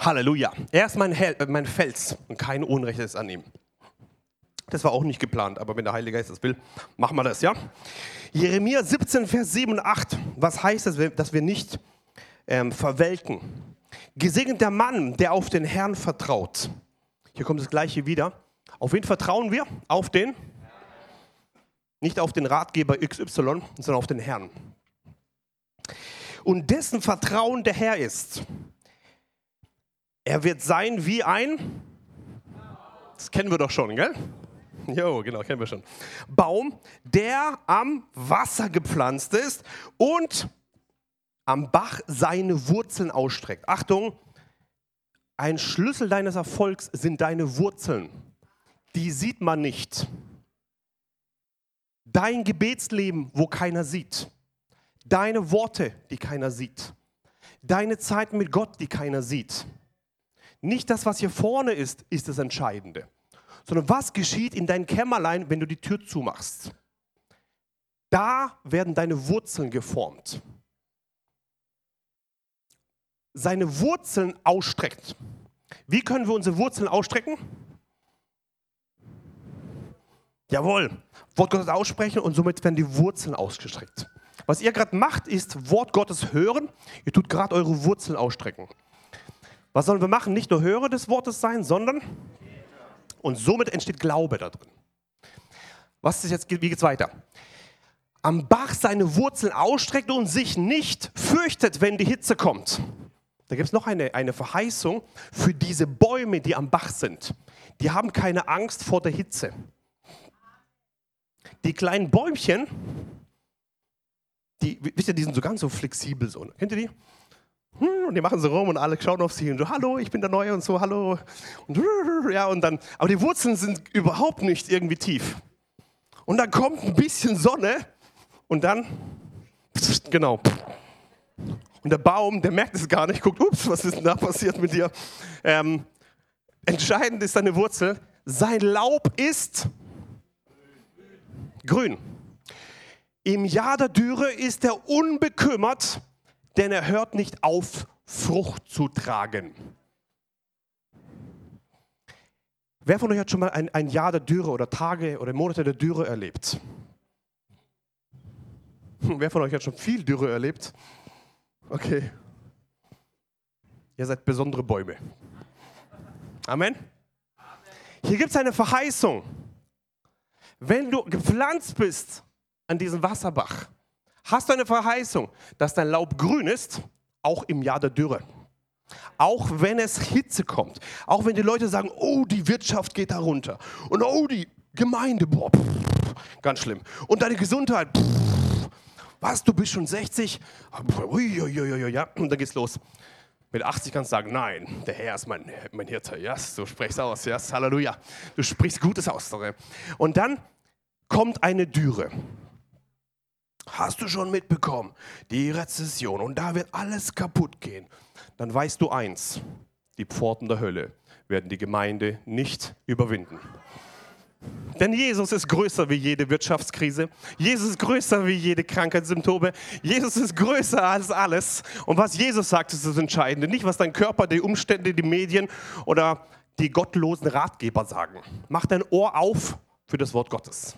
Halleluja. Er ist mein, Hel- mein Fels und kein Unrecht ist an ihm. Das war auch nicht geplant, aber wenn der Heilige Geist das will, machen wir das, ja? Jeremia siebzehn, Vers sieben und acht. Was heißt das, dass wir nicht ähm, verwelken? Gesegnet der Mann, der auf den Herrn vertraut. Hier kommt das Gleiche wieder. Auf wen vertrauen wir? Auf den? Nicht auf den Ratgeber X Y, sondern auf den Herrn. Und dessen Vertrauen der Herr ist. Er wird sein wie ein... Das kennen wir doch schon, gell? Jo, genau, kennen wir schon. Baum, der am Wasser gepflanzt ist und am Bach seine Wurzeln ausstreckt. Achtung, ein Schlüssel deines Erfolgs sind deine Wurzeln. Die sieht man nicht. Dein Gebetsleben, wo keiner sieht. Deine Worte, die keiner sieht. Deine Zeit mit Gott, die keiner sieht. Nicht das, was hier vorne ist, ist das Entscheidende, sondern was geschieht in deinem Kämmerlein, wenn du die Tür zumachst. Da werden deine Wurzeln geformt. Seine Wurzeln ausstreckt. Wie können wir unsere Wurzeln ausstrecken? Jawohl, Wort Gottes aussprechen und somit werden die Wurzeln ausgestreckt. Was ihr gerade macht, ist Wort Gottes hören. Ihr tut gerade eure Wurzeln ausstrecken. Was sollen wir machen? Nicht nur Hörer des Wortes sein, sondern und somit entsteht Glaube da drin. Was ist jetzt, wie geht's weiter? Am Bach seine Wurzeln ausstreckt und sich nicht fürchtet, wenn die Hitze kommt. Da gibt es noch eine, eine Verheißung für diese Bäume, die am Bach sind. Die haben keine Angst vor der Hitze. Die kleinen Bäumchen, die, wisst ihr, die sind so ganz so flexibel. So. Kennt ihr die? Und die machen so rum und alle schauen auf sie und so, hallo, ich bin der Neue und so, hallo. Und, ja, und dann, aber die Wurzeln sind überhaupt nicht irgendwie tief. Und dann kommt ein bisschen Sonne und dann, genau. Und der Baum, der merkt es gar nicht, guckt, ups, was ist denn da passiert mit dir? Ähm, entscheidend ist seine Wurzel, sein Laub ist grün. Im Jahr der Dürre ist er unbekümmert, denn er hört nicht auf, Frucht zu tragen. Wer von euch hat schon mal ein, ein Jahr der Dürre oder Tage oder Monate der Dürre erlebt? Wer von euch hat schon viel Dürre erlebt? Okay. Ihr seid besondere Bäume. Amen. Hier gibt es eine Verheißung. Wenn du gepflanzt bist an diesem Wasserbach, hast du eine Verheißung, dass dein Laub grün ist, auch im Jahr der Dürre. Auch wenn es Hitze kommt. Auch wenn die Leute sagen, oh, die Wirtschaft geht da runter. Und oh, die Gemeinde, boah, pff, ganz schlimm. Und deine Gesundheit, pff, was, du bist schon sechzig? Uiuiui, ja. Und dann geht's los. Mit achtzig kannst du sagen, nein, der Herr ist mein, mein Hirte. Yes, du sprichst aus, yes, Halleluja. Du sprichst Gutes aus. Und dann kommt eine Dürre. Hast du schon mitbekommen, die Rezession und da wird alles kaputt gehen. Dann weißt du eins, die Pforten der Hölle werden die Gemeinde nicht überwinden. Denn Jesus ist größer wie jede Wirtschaftskrise. Jesus ist größer wie jede Krankheitssymptome. Jesus ist größer als alles. Und was Jesus sagt, ist das Entscheidende. Nicht, was dein Körper, die Umstände, die Medien oder die gottlosen Ratgeber sagen. Mach dein Ohr auf für das Wort Gottes.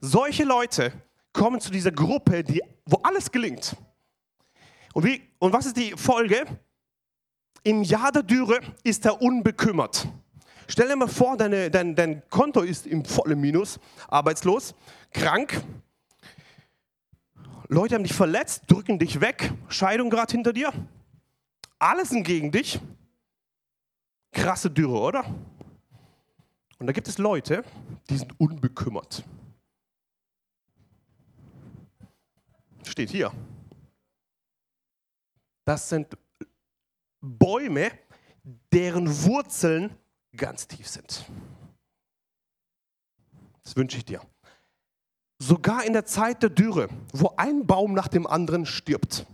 Solche Leute kommen zu dieser Gruppe, die, wo alles gelingt. Und, wie, und was ist die Folge? Im Jahr der Dürre ist er unbekümmert. Stell dir mal vor, deine, dein, dein Konto ist im vollen Minus, arbeitslos, krank, Leute haben dich verletzt, drücken dich weg, Scheidung gerade hinter dir, alles gegen dich, krasse Dürre, oder? Und da gibt es Leute, die sind unbekümmert. Steht hier. Das sind Bäume, deren Wurzeln ganz tief sind. Das wünsche ich dir. Sogar in der Zeit der Dürre, wo ein Baum nach dem anderen stirbt,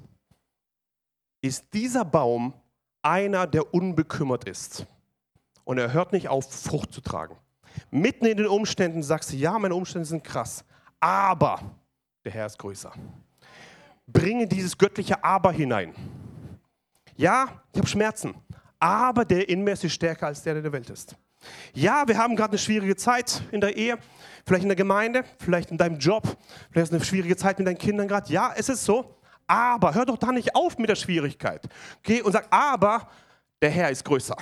ist dieser Baum einer, der unbekümmert ist. Und er hört nicht auf, Frucht zu tragen. Mitten in den Umständen sagst du, ja, meine Umstände sind krass, aber der Herr ist größer. Bringe dieses göttliche Aber hinein. Ja, ich habe Schmerzen. Aber der in mir ist stärker als der, der in der Welt ist. Ja, wir haben gerade eine schwierige Zeit in der Ehe, vielleicht in der Gemeinde, vielleicht in deinem Job, vielleicht ist eine schwierige Zeit mit deinen Kindern gerade. Ja, es ist so, aber hör doch da nicht auf mit der Schwierigkeit. Geh und sag, aber der Herr ist größer.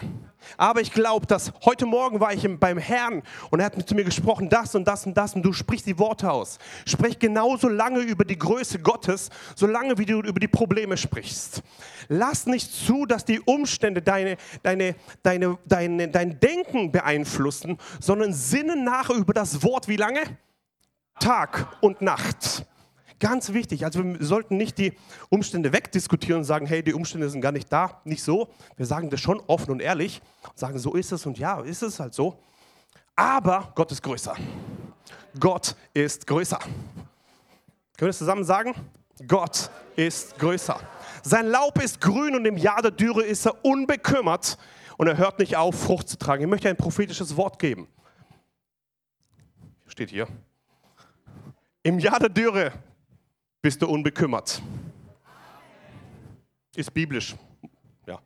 Aber ich glaube, dass heute Morgen war ich beim Herrn und er hat zu mir gesprochen, das und das und das und du sprichst die Worte aus. Sprich genauso lange über die Größe Gottes, solange wie du über die Probleme sprichst. Lass nicht zu, dass die Umstände deine, deine, deine, deine, dein Denken beeinflussen, sondern sinne nach über das Wort wie lange? Tag und Nacht. Ganz wichtig, also wir sollten nicht die Umstände wegdiskutieren und sagen, hey, die Umstände sind gar nicht da, nicht so. Wir sagen das schon offen und ehrlich und sagen, so ist es und ja, ist es halt so. Aber Gott ist größer. Gott ist größer. Können wir das zusammen sagen? Gott ist größer. Sein Laub ist grün und im Jahr der Dürre ist er unbekümmert und er hört nicht auf, Frucht zu tragen. Ich möchte ein prophetisches Wort geben. Steht hier. Im Jahr der Dürre bist du unbekümmert. Ist biblisch. Ja.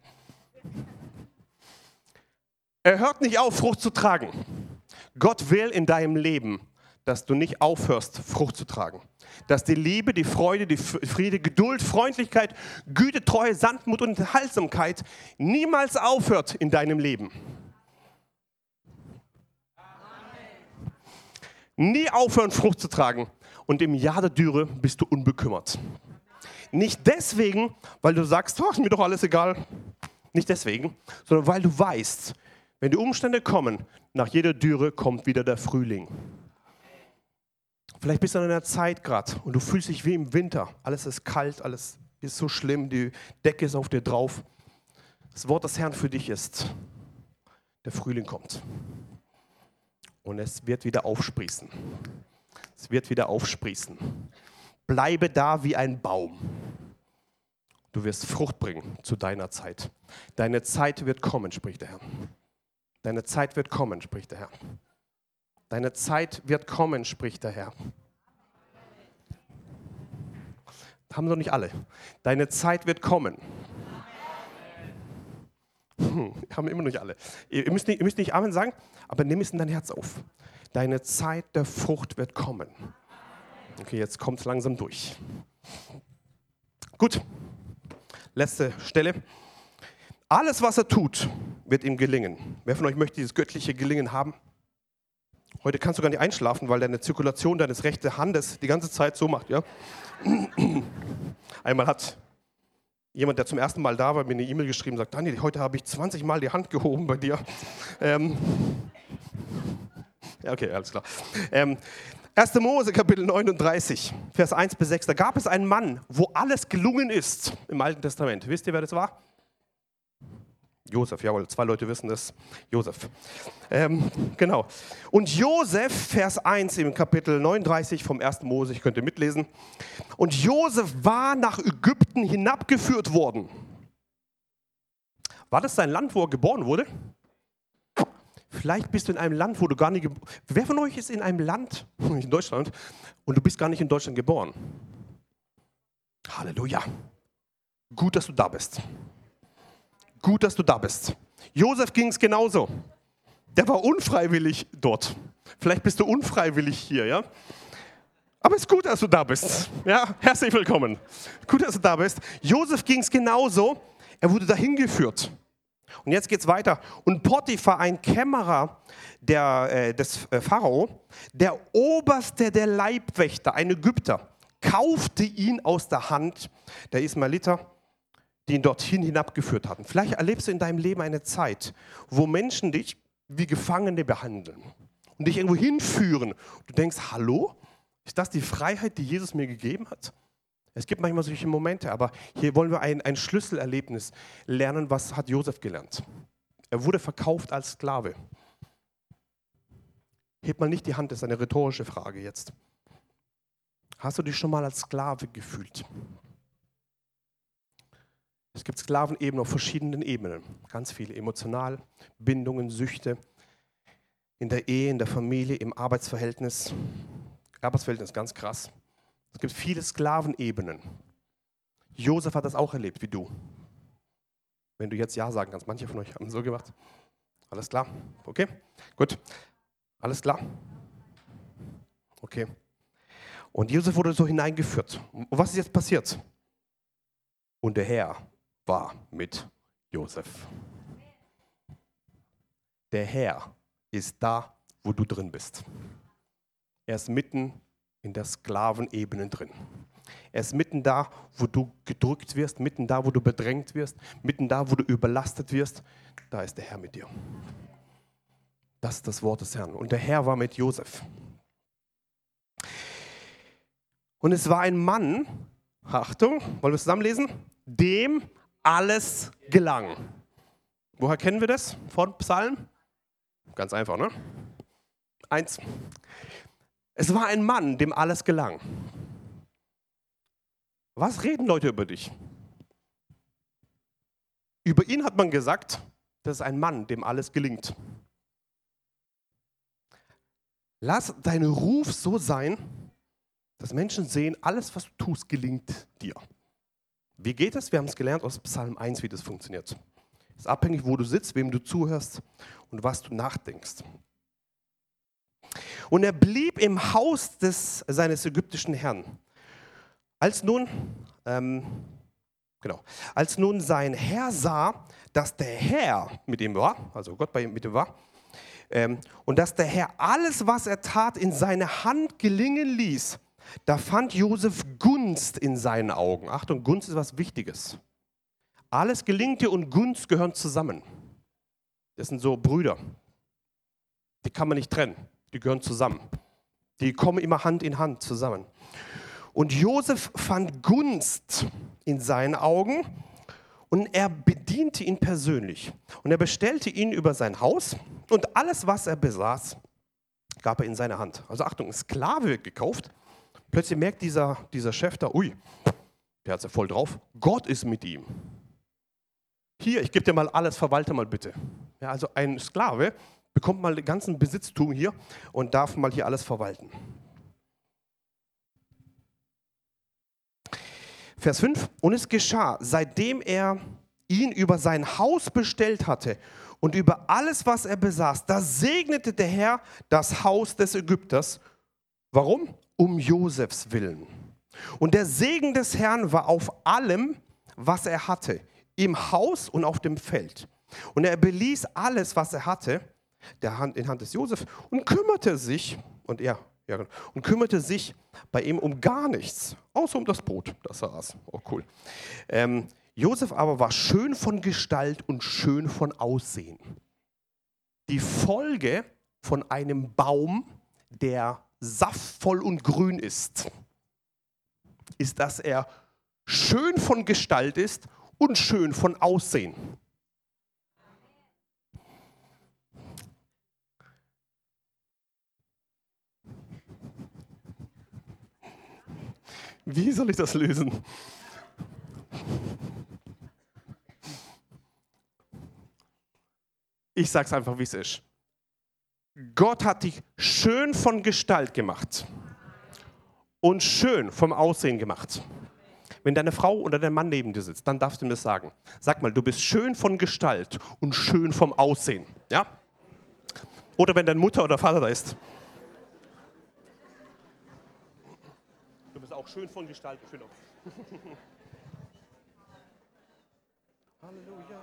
Er hört nicht auf, Frucht zu tragen. Gott will in deinem Leben, dass du nicht aufhörst, Frucht zu tragen. Dass die Liebe, die Freude, die Friede, Geduld, Freundlichkeit, Güte, Treue, Sanftmut und Enthaltsamkeit niemals aufhört in deinem Leben. Nie aufhören, Frucht zu tragen. Und im Jahr der Dürre bist du unbekümmert. Nicht deswegen, weil du sagst, oh, ist mir doch alles egal. Nicht deswegen, sondern weil du weißt, wenn die Umstände kommen, nach jeder Dürre kommt wieder der Frühling. Vielleicht bist du in einer Zeit gerade und du fühlst dich wie im Winter. Alles ist kalt, alles ist so schlimm, die Decke ist auf dir drauf. Das Wort des Herrn für dich ist, der Frühling kommt. Und es wird wieder aufsprießen. Es wird wieder aufsprießen. Bleibe da wie ein Baum. Du wirst Frucht bringen zu deiner Zeit. Deine Zeit wird kommen, spricht der Herr. Deine Zeit wird kommen, spricht der Herr. Deine Zeit wird kommen, spricht der Herr. Haben doch nicht alle. Deine Zeit wird kommen. Hm, haben immer noch nicht alle. Ihr müsst nicht, ihr müsst nicht Amen sagen, aber nimm es in dein Herz auf. Deine Zeit der Frucht wird kommen. Okay, jetzt kommt es langsam durch. Gut, letzte Stelle. Alles, was er tut, wird ihm gelingen. Wer von euch möchte dieses göttliche Gelingen haben? Heute kannst du gar nicht einschlafen, weil deine Zirkulation deines rechten Handes die ganze Zeit so macht. Ja? Einmal hat jemand, der zum ersten Mal da war, mir eine E-Mail geschrieben und sagt, Daniel, heute habe ich zwanzig Mal die Hand gehoben bei dir. Ähm... Okay, alles klar. Ähm, erster. Mose, Kapitel neununddreißig, Vers eins bis sechs. Da gab es einen Mann, wo alles gelungen ist im Alten Testament. Wisst ihr, wer das war? Josef, jawohl, zwei Leute wissen das. Josef. Ähm, genau. Und Josef, Vers eins im Kapitel neununddreißig vom ersten. Mose, ich könnte mitlesen. Und Josef war nach Ägypten hinabgeführt worden. War das sein Land, wo er geboren wurde? Vielleicht bist du in einem Land, wo du gar nicht geboren bist. Wer von euch ist in einem Land, in Deutschland, und du bist gar nicht in Deutschland geboren? Halleluja. Gut, dass du da bist. Gut, dass du da bist. Josef ging es genauso. Der war unfreiwillig dort. Vielleicht bist du unfreiwillig hier, ja? Aber es ist gut, dass du da bist. Ja, herzlich willkommen. Gut, dass du da bist. Josef ging es genauso. Er wurde dahin geführt. Und jetzt geht's weiter. Und Potiphar, ein Kämmerer der, äh, des äh, Pharao, der Oberste der Leibwächter, ein Ägypter, kaufte ihn aus der Hand der Ismaeliter, die ihn dorthin hinabgeführt hatten. Vielleicht erlebst du in deinem Leben eine Zeit, wo Menschen dich wie Gefangene behandeln und dich irgendwo hinführen. Du denkst, hallo? Ist das die Freiheit, die Jesus mir gegeben hat? Es gibt manchmal solche Momente, aber hier wollen wir ein, ein Schlüsselerlebnis lernen, was hat Josef gelernt. Er wurde verkauft als Sklave. Hebt mal nicht die Hand, das ist eine rhetorische Frage jetzt. Hast du dich schon mal als Sklave gefühlt? Es gibt Sklaven eben auf verschiedenen Ebenen, ganz viele, emotional, Bindungen, Süchte, in der Ehe, in der Familie, im Arbeitsverhältnis. Arbeitsverhältnis, ganz krass. Es gibt viele Sklavenebenen. Josef hat das auch erlebt, wie du. Wenn du jetzt Ja sagen kannst, manche von euch haben so gemacht. Alles klar, okay, gut, alles klar, okay. Und Josef wurde so hineingeführt. Und was ist jetzt passiert? Und der Herr war mit Josef. Der Herr ist da, wo du drin bist. Er ist mitten in der Sklavenebene drin. Er ist mitten da, wo du gedrückt wirst, mitten da, wo du bedrängt wirst, mitten da, wo du überlastet wirst. Da ist der Herr mit dir. Das ist das Wort des Herrn. Und der Herr war mit Josef. Und es war ein Mann, Achtung, wollen wir es zusammenlesen? Dem alles gelang. Woher kennen wir das? Von Psalm? Ganz einfach, ne? Eins. Es war ein Mann, dem alles gelang. Was reden Leute über dich? Über ihn hat man gesagt, das ist ein Mann, dem alles gelingt. Lass deinen Ruf so sein, dass Menschen sehen, alles, was du tust, gelingt dir. Wie geht das? Wir haben es gelernt aus Psalm eins, wie das funktioniert. Es ist abhängig, wo du sitzt, wem du zuhörst und was du nachdenkst. Und er blieb im Haus des, seines ägyptischen Herrn. Als nun, ähm, genau, als nun sein Herr sah, dass der Herr mit ihm war, also Gott bei ihm mit ihm war, ähm, und dass der Herr alles, was er tat, in seine Hand gelingen ließ, da fand Josef Gunst in seinen Augen. Achtung, Gunst ist was Wichtiges. Alles gelingt dir und Gunst gehören zusammen. Das sind so Brüder. Die kann man nicht trennen. Die gehören zusammen. Die kommen immer Hand in Hand zusammen. Und Josef fand Gunst in seinen Augen und er bediente ihn persönlich. Und er bestellte ihn über sein Haus und alles, was er besaß, gab er in seine Hand. Also Achtung, ein Sklave wird gekauft. Plötzlich merkt dieser, dieser Chef da, ui, der hat es ja voll drauf, Gott ist mit ihm. Hier, ich gebe dir mal alles, verwalte mal bitte. Ja, also ein Sklave bekommt mal den ganzen Besitztum hier und darf mal hier alles verwalten. Vers fünf, und es geschah, seitdem er ihn über sein Haus bestellt hatte und über alles, was er besaß, da segnete der Herr das Haus des Ägypters. Warum? Um Josefs Willen. Und der Segen des Herrn war auf allem, was er hatte, im Haus und auf dem Feld. Und er beließ alles, was er hatte, der Hand, in Hand des Josef, und kümmerte sich, und er, ja, und kümmerte sich bei ihm um gar nichts, außer um das Brot, das er aß. Oh, cool. Ähm, Josef aber war schön von Gestalt und schön von Aussehen. Die Folge von einem Baum, der saftvoll und grün ist, ist, dass er schön von Gestalt ist und schön von Aussehen. Wie soll ich das lösen? Ich sag's einfach, wie es ist. Gott hat dich schön von Gestalt gemacht und schön vom Aussehen gemacht. Wenn deine Frau oder dein Mann neben dir sitzt, dann darfst du ihm das sagen. Sag mal, du bist schön von Gestalt und schön vom Aussehen. Ja? Oder wenn deine Mutter oder Vater da ist. Du bist auch schön von Gestalt. Halleluja.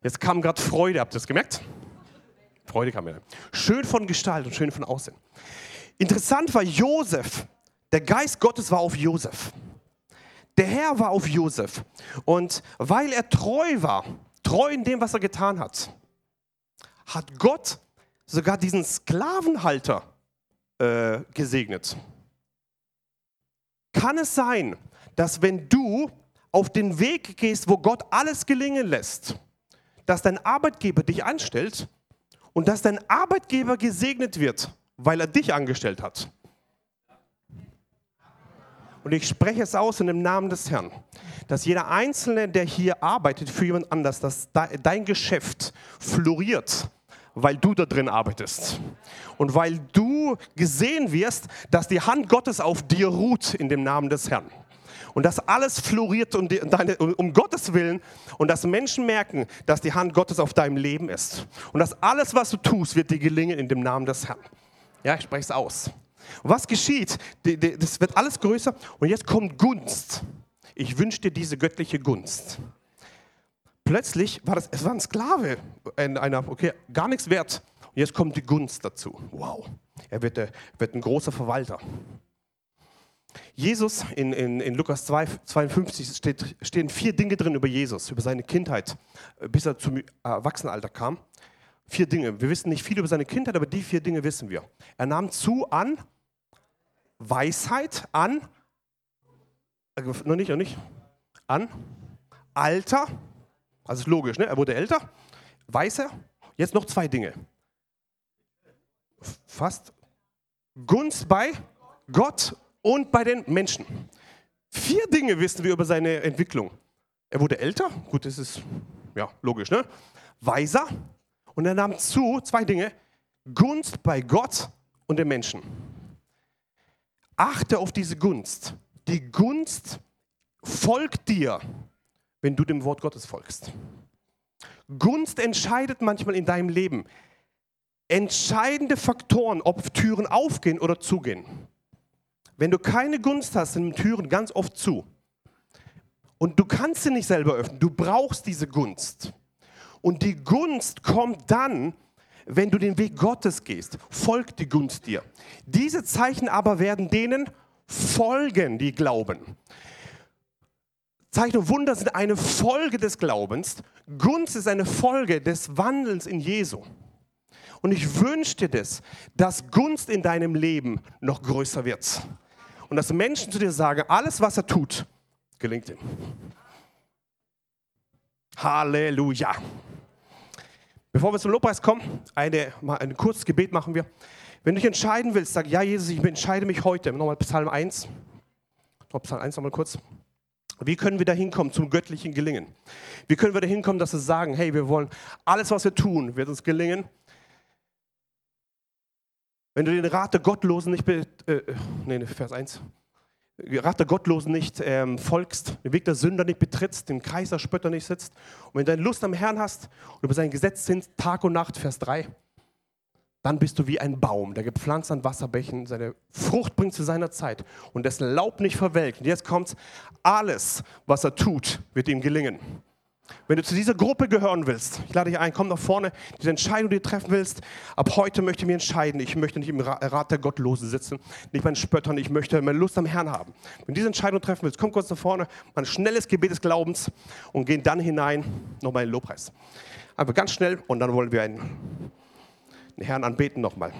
Jetzt kam gerade Freude, habt ihr das gemerkt? Freude kam mir. Schön von Gestalt und schön von Aussehen. Interessant war Josef. Der Geist Gottes war auf Josef. Der Herr war auf Josef. Und weil er treu war, treu in dem, was er getan hat, hat Gott sogar diesen Sklavenhalter äh, gesegnet. Kann es sein, dass wenn du auf den Weg gehst, wo Gott alles gelingen lässt, dass dein Arbeitgeber dich anstellt und dass dein Arbeitgeber gesegnet wird, weil er dich angestellt hat? Und ich spreche es aus in dem Namen des Herrn, dass jeder Einzelne, der hier arbeitet für jemand anders, dass dein Geschäft floriert, weil du da drin arbeitest. Und weil du gesehen wirst, dass die Hand Gottes auf dir ruht in dem Namen des Herrn. Und dass alles floriert um, die, um, deine, um Gottes Willen und dass Menschen merken, dass die Hand Gottes auf deinem Leben ist. Und dass alles, was du tust, wird dir gelingen in dem Namen des Herrn. Ja, ich spreche es aus. Und was geschieht? Die, die, das wird alles größer und jetzt kommt Gunst. Ich wünsche dir diese göttliche Gunst. Plötzlich war das, es war ein Sklave, in einer, okay, gar nichts wert. Und jetzt kommt die Gunst dazu. Wow, er wird, der, wird ein großer Verwalter. Jesus, in, in, in Lukas zwei, zweiundfünfzig steht, stehen vier Dinge drin über Jesus, über seine Kindheit, bis er zum Erwachsenenalter kam. Vier Dinge. Wir wissen nicht viel über seine Kindheit, aber die vier Dinge wissen wir. Er nahm zu an Weisheit, an, noch nicht, noch nicht, an Alter, also ist logisch, ne? Er wurde älter, weißer, jetzt noch zwei Dinge. Fast Gunst bei Gott und bei den Menschen. Vier Dinge wissen wir über seine Entwicklung. Er wurde älter, gut, das ist ja logisch, ne? Weiser und er nahm zu, zwei Dinge, Gunst bei Gott und den Menschen. Achte auf diese Gunst. Die Gunst folgt dir, wenn du dem Wort Gottes folgst. Gunst entscheidet manchmal in deinem Leben. Entscheidende Faktoren, ob Türen aufgehen oder zugehen. Wenn du keine Gunst hast, sind Türen ganz oft zu. Und du kannst sie nicht selber öffnen. Du brauchst diese Gunst. Und die Gunst kommt dann, wenn du den Weg Gottes gehst. Folgt die Gunst dir. Diese Zeichen aber werden denen folgen, die glauben. Zeichen und Wunder sind eine Folge des Glaubens. Gunst ist eine Folge des Wandelns in Jesu. Und ich wünsche dir das, dass Gunst in deinem Leben noch größer wird. Und dass Menschen zu dir sagen, alles, was er tut, gelingt ihm. Halleluja. Bevor wir zum Lobpreis kommen, eine, mal ein kurzes Gebet machen wir. Wenn du dich entscheiden willst, sag, ja Jesus, ich entscheide mich heute. Nochmal Psalm eins. Noch Psalm eins nochmal kurz. Wie können wir da hinkommen zum göttlichen Gelingen? Wie können wir da hinkommen, dass wir sagen, hey, wir wollen, alles, was wir tun, wird uns gelingen. Wenn du den Rat der Gottlosen nicht, äh, nee, Vers eins, Rat der Gottlosen nicht ähm, folgst, den Weg der Sünder nicht betrittst, den Kreis der Spötter nicht sitzt und wenn du deine Lust am Herrn hast und über sein Gesetz sind, Tag und Nacht, Vers drei, dann bist du wie ein Baum, der gepflanzt an Wasserbächen, seine Frucht bringt zu seiner Zeit und dessen Laub nicht verwelkt. Und jetzt kommt's, alles, was er tut, wird ihm gelingen. Wenn du zu dieser Gruppe gehören willst, ich lade dich ein, komm nach vorne, diese Entscheidung, die du treffen willst, ab heute möchte ich mich entscheiden, ich möchte nicht im Rat der Gottlosen sitzen, nicht bei den Spöttern, ich möchte meine Lust am Herrn haben. Wenn du diese Entscheidung treffen willst, komm kurz nach vorne, mach ein schnelles Gebet des Glaubens und geh dann hinein, nochmal in den Lobpreis. Einfach ganz schnell und dann wollen wir einen, den Herrn anbeten nochmal.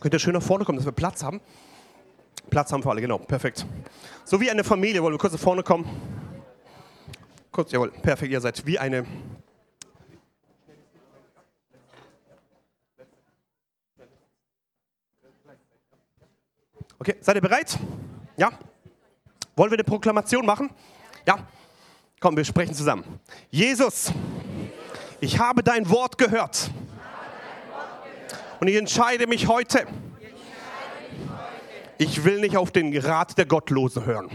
Könnt ihr schön nach vorne kommen, dass wir Platz haben? Platz haben für alle, genau, perfekt. So wie eine Familie, wollen wir kurz nach vorne kommen. Kurz, jawohl, perfekt, ihr seid wie eine... Okay, seid ihr bereit? Ja? Wollen wir eine Proklamation machen? Ja? Komm, wir sprechen zusammen. Jesus, ich habe dein Wort gehört. Und ich entscheide mich heute. Ich will nicht auf den Rat der Gottlosen hören.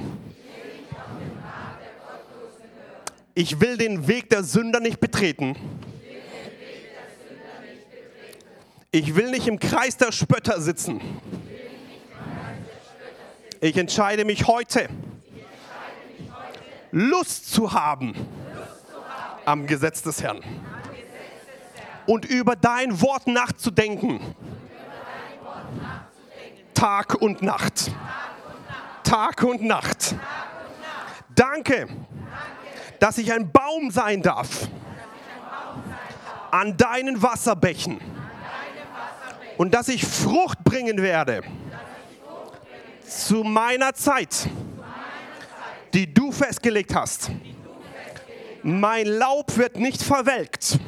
Ich will den Weg der Sünder nicht betreten. Ich will nicht im Kreis der Spötter sitzen. Ich entscheide mich heute, Lust zu haben am Gesetz des Herrn und über dein Wort nachzudenken. Tag und Nacht. Tag und Nacht. Danke, dass ich ein Baum sein darf an deinen Wasserbächen und dass ich Frucht bringen werde zu meiner Zeit, die du festgelegt hast. Mein Laub wird nicht verwelkt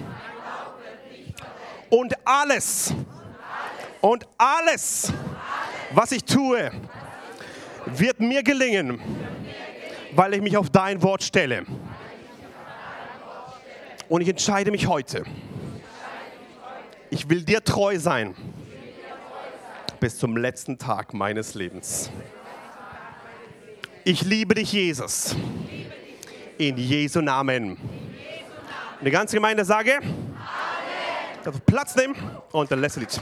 und alles und alles, was ich tue, wird mir gelingen, weil ich mich auf dein Wort stelle. Und ich entscheide mich heute. Ich will dir treu sein bis zum letzten Tag meines Lebens. Ich liebe dich, Jesus. In Jesu Namen. Eine ganze Gemeinde sage: Amen. Platz nehmen und dann lässt ihr Lied.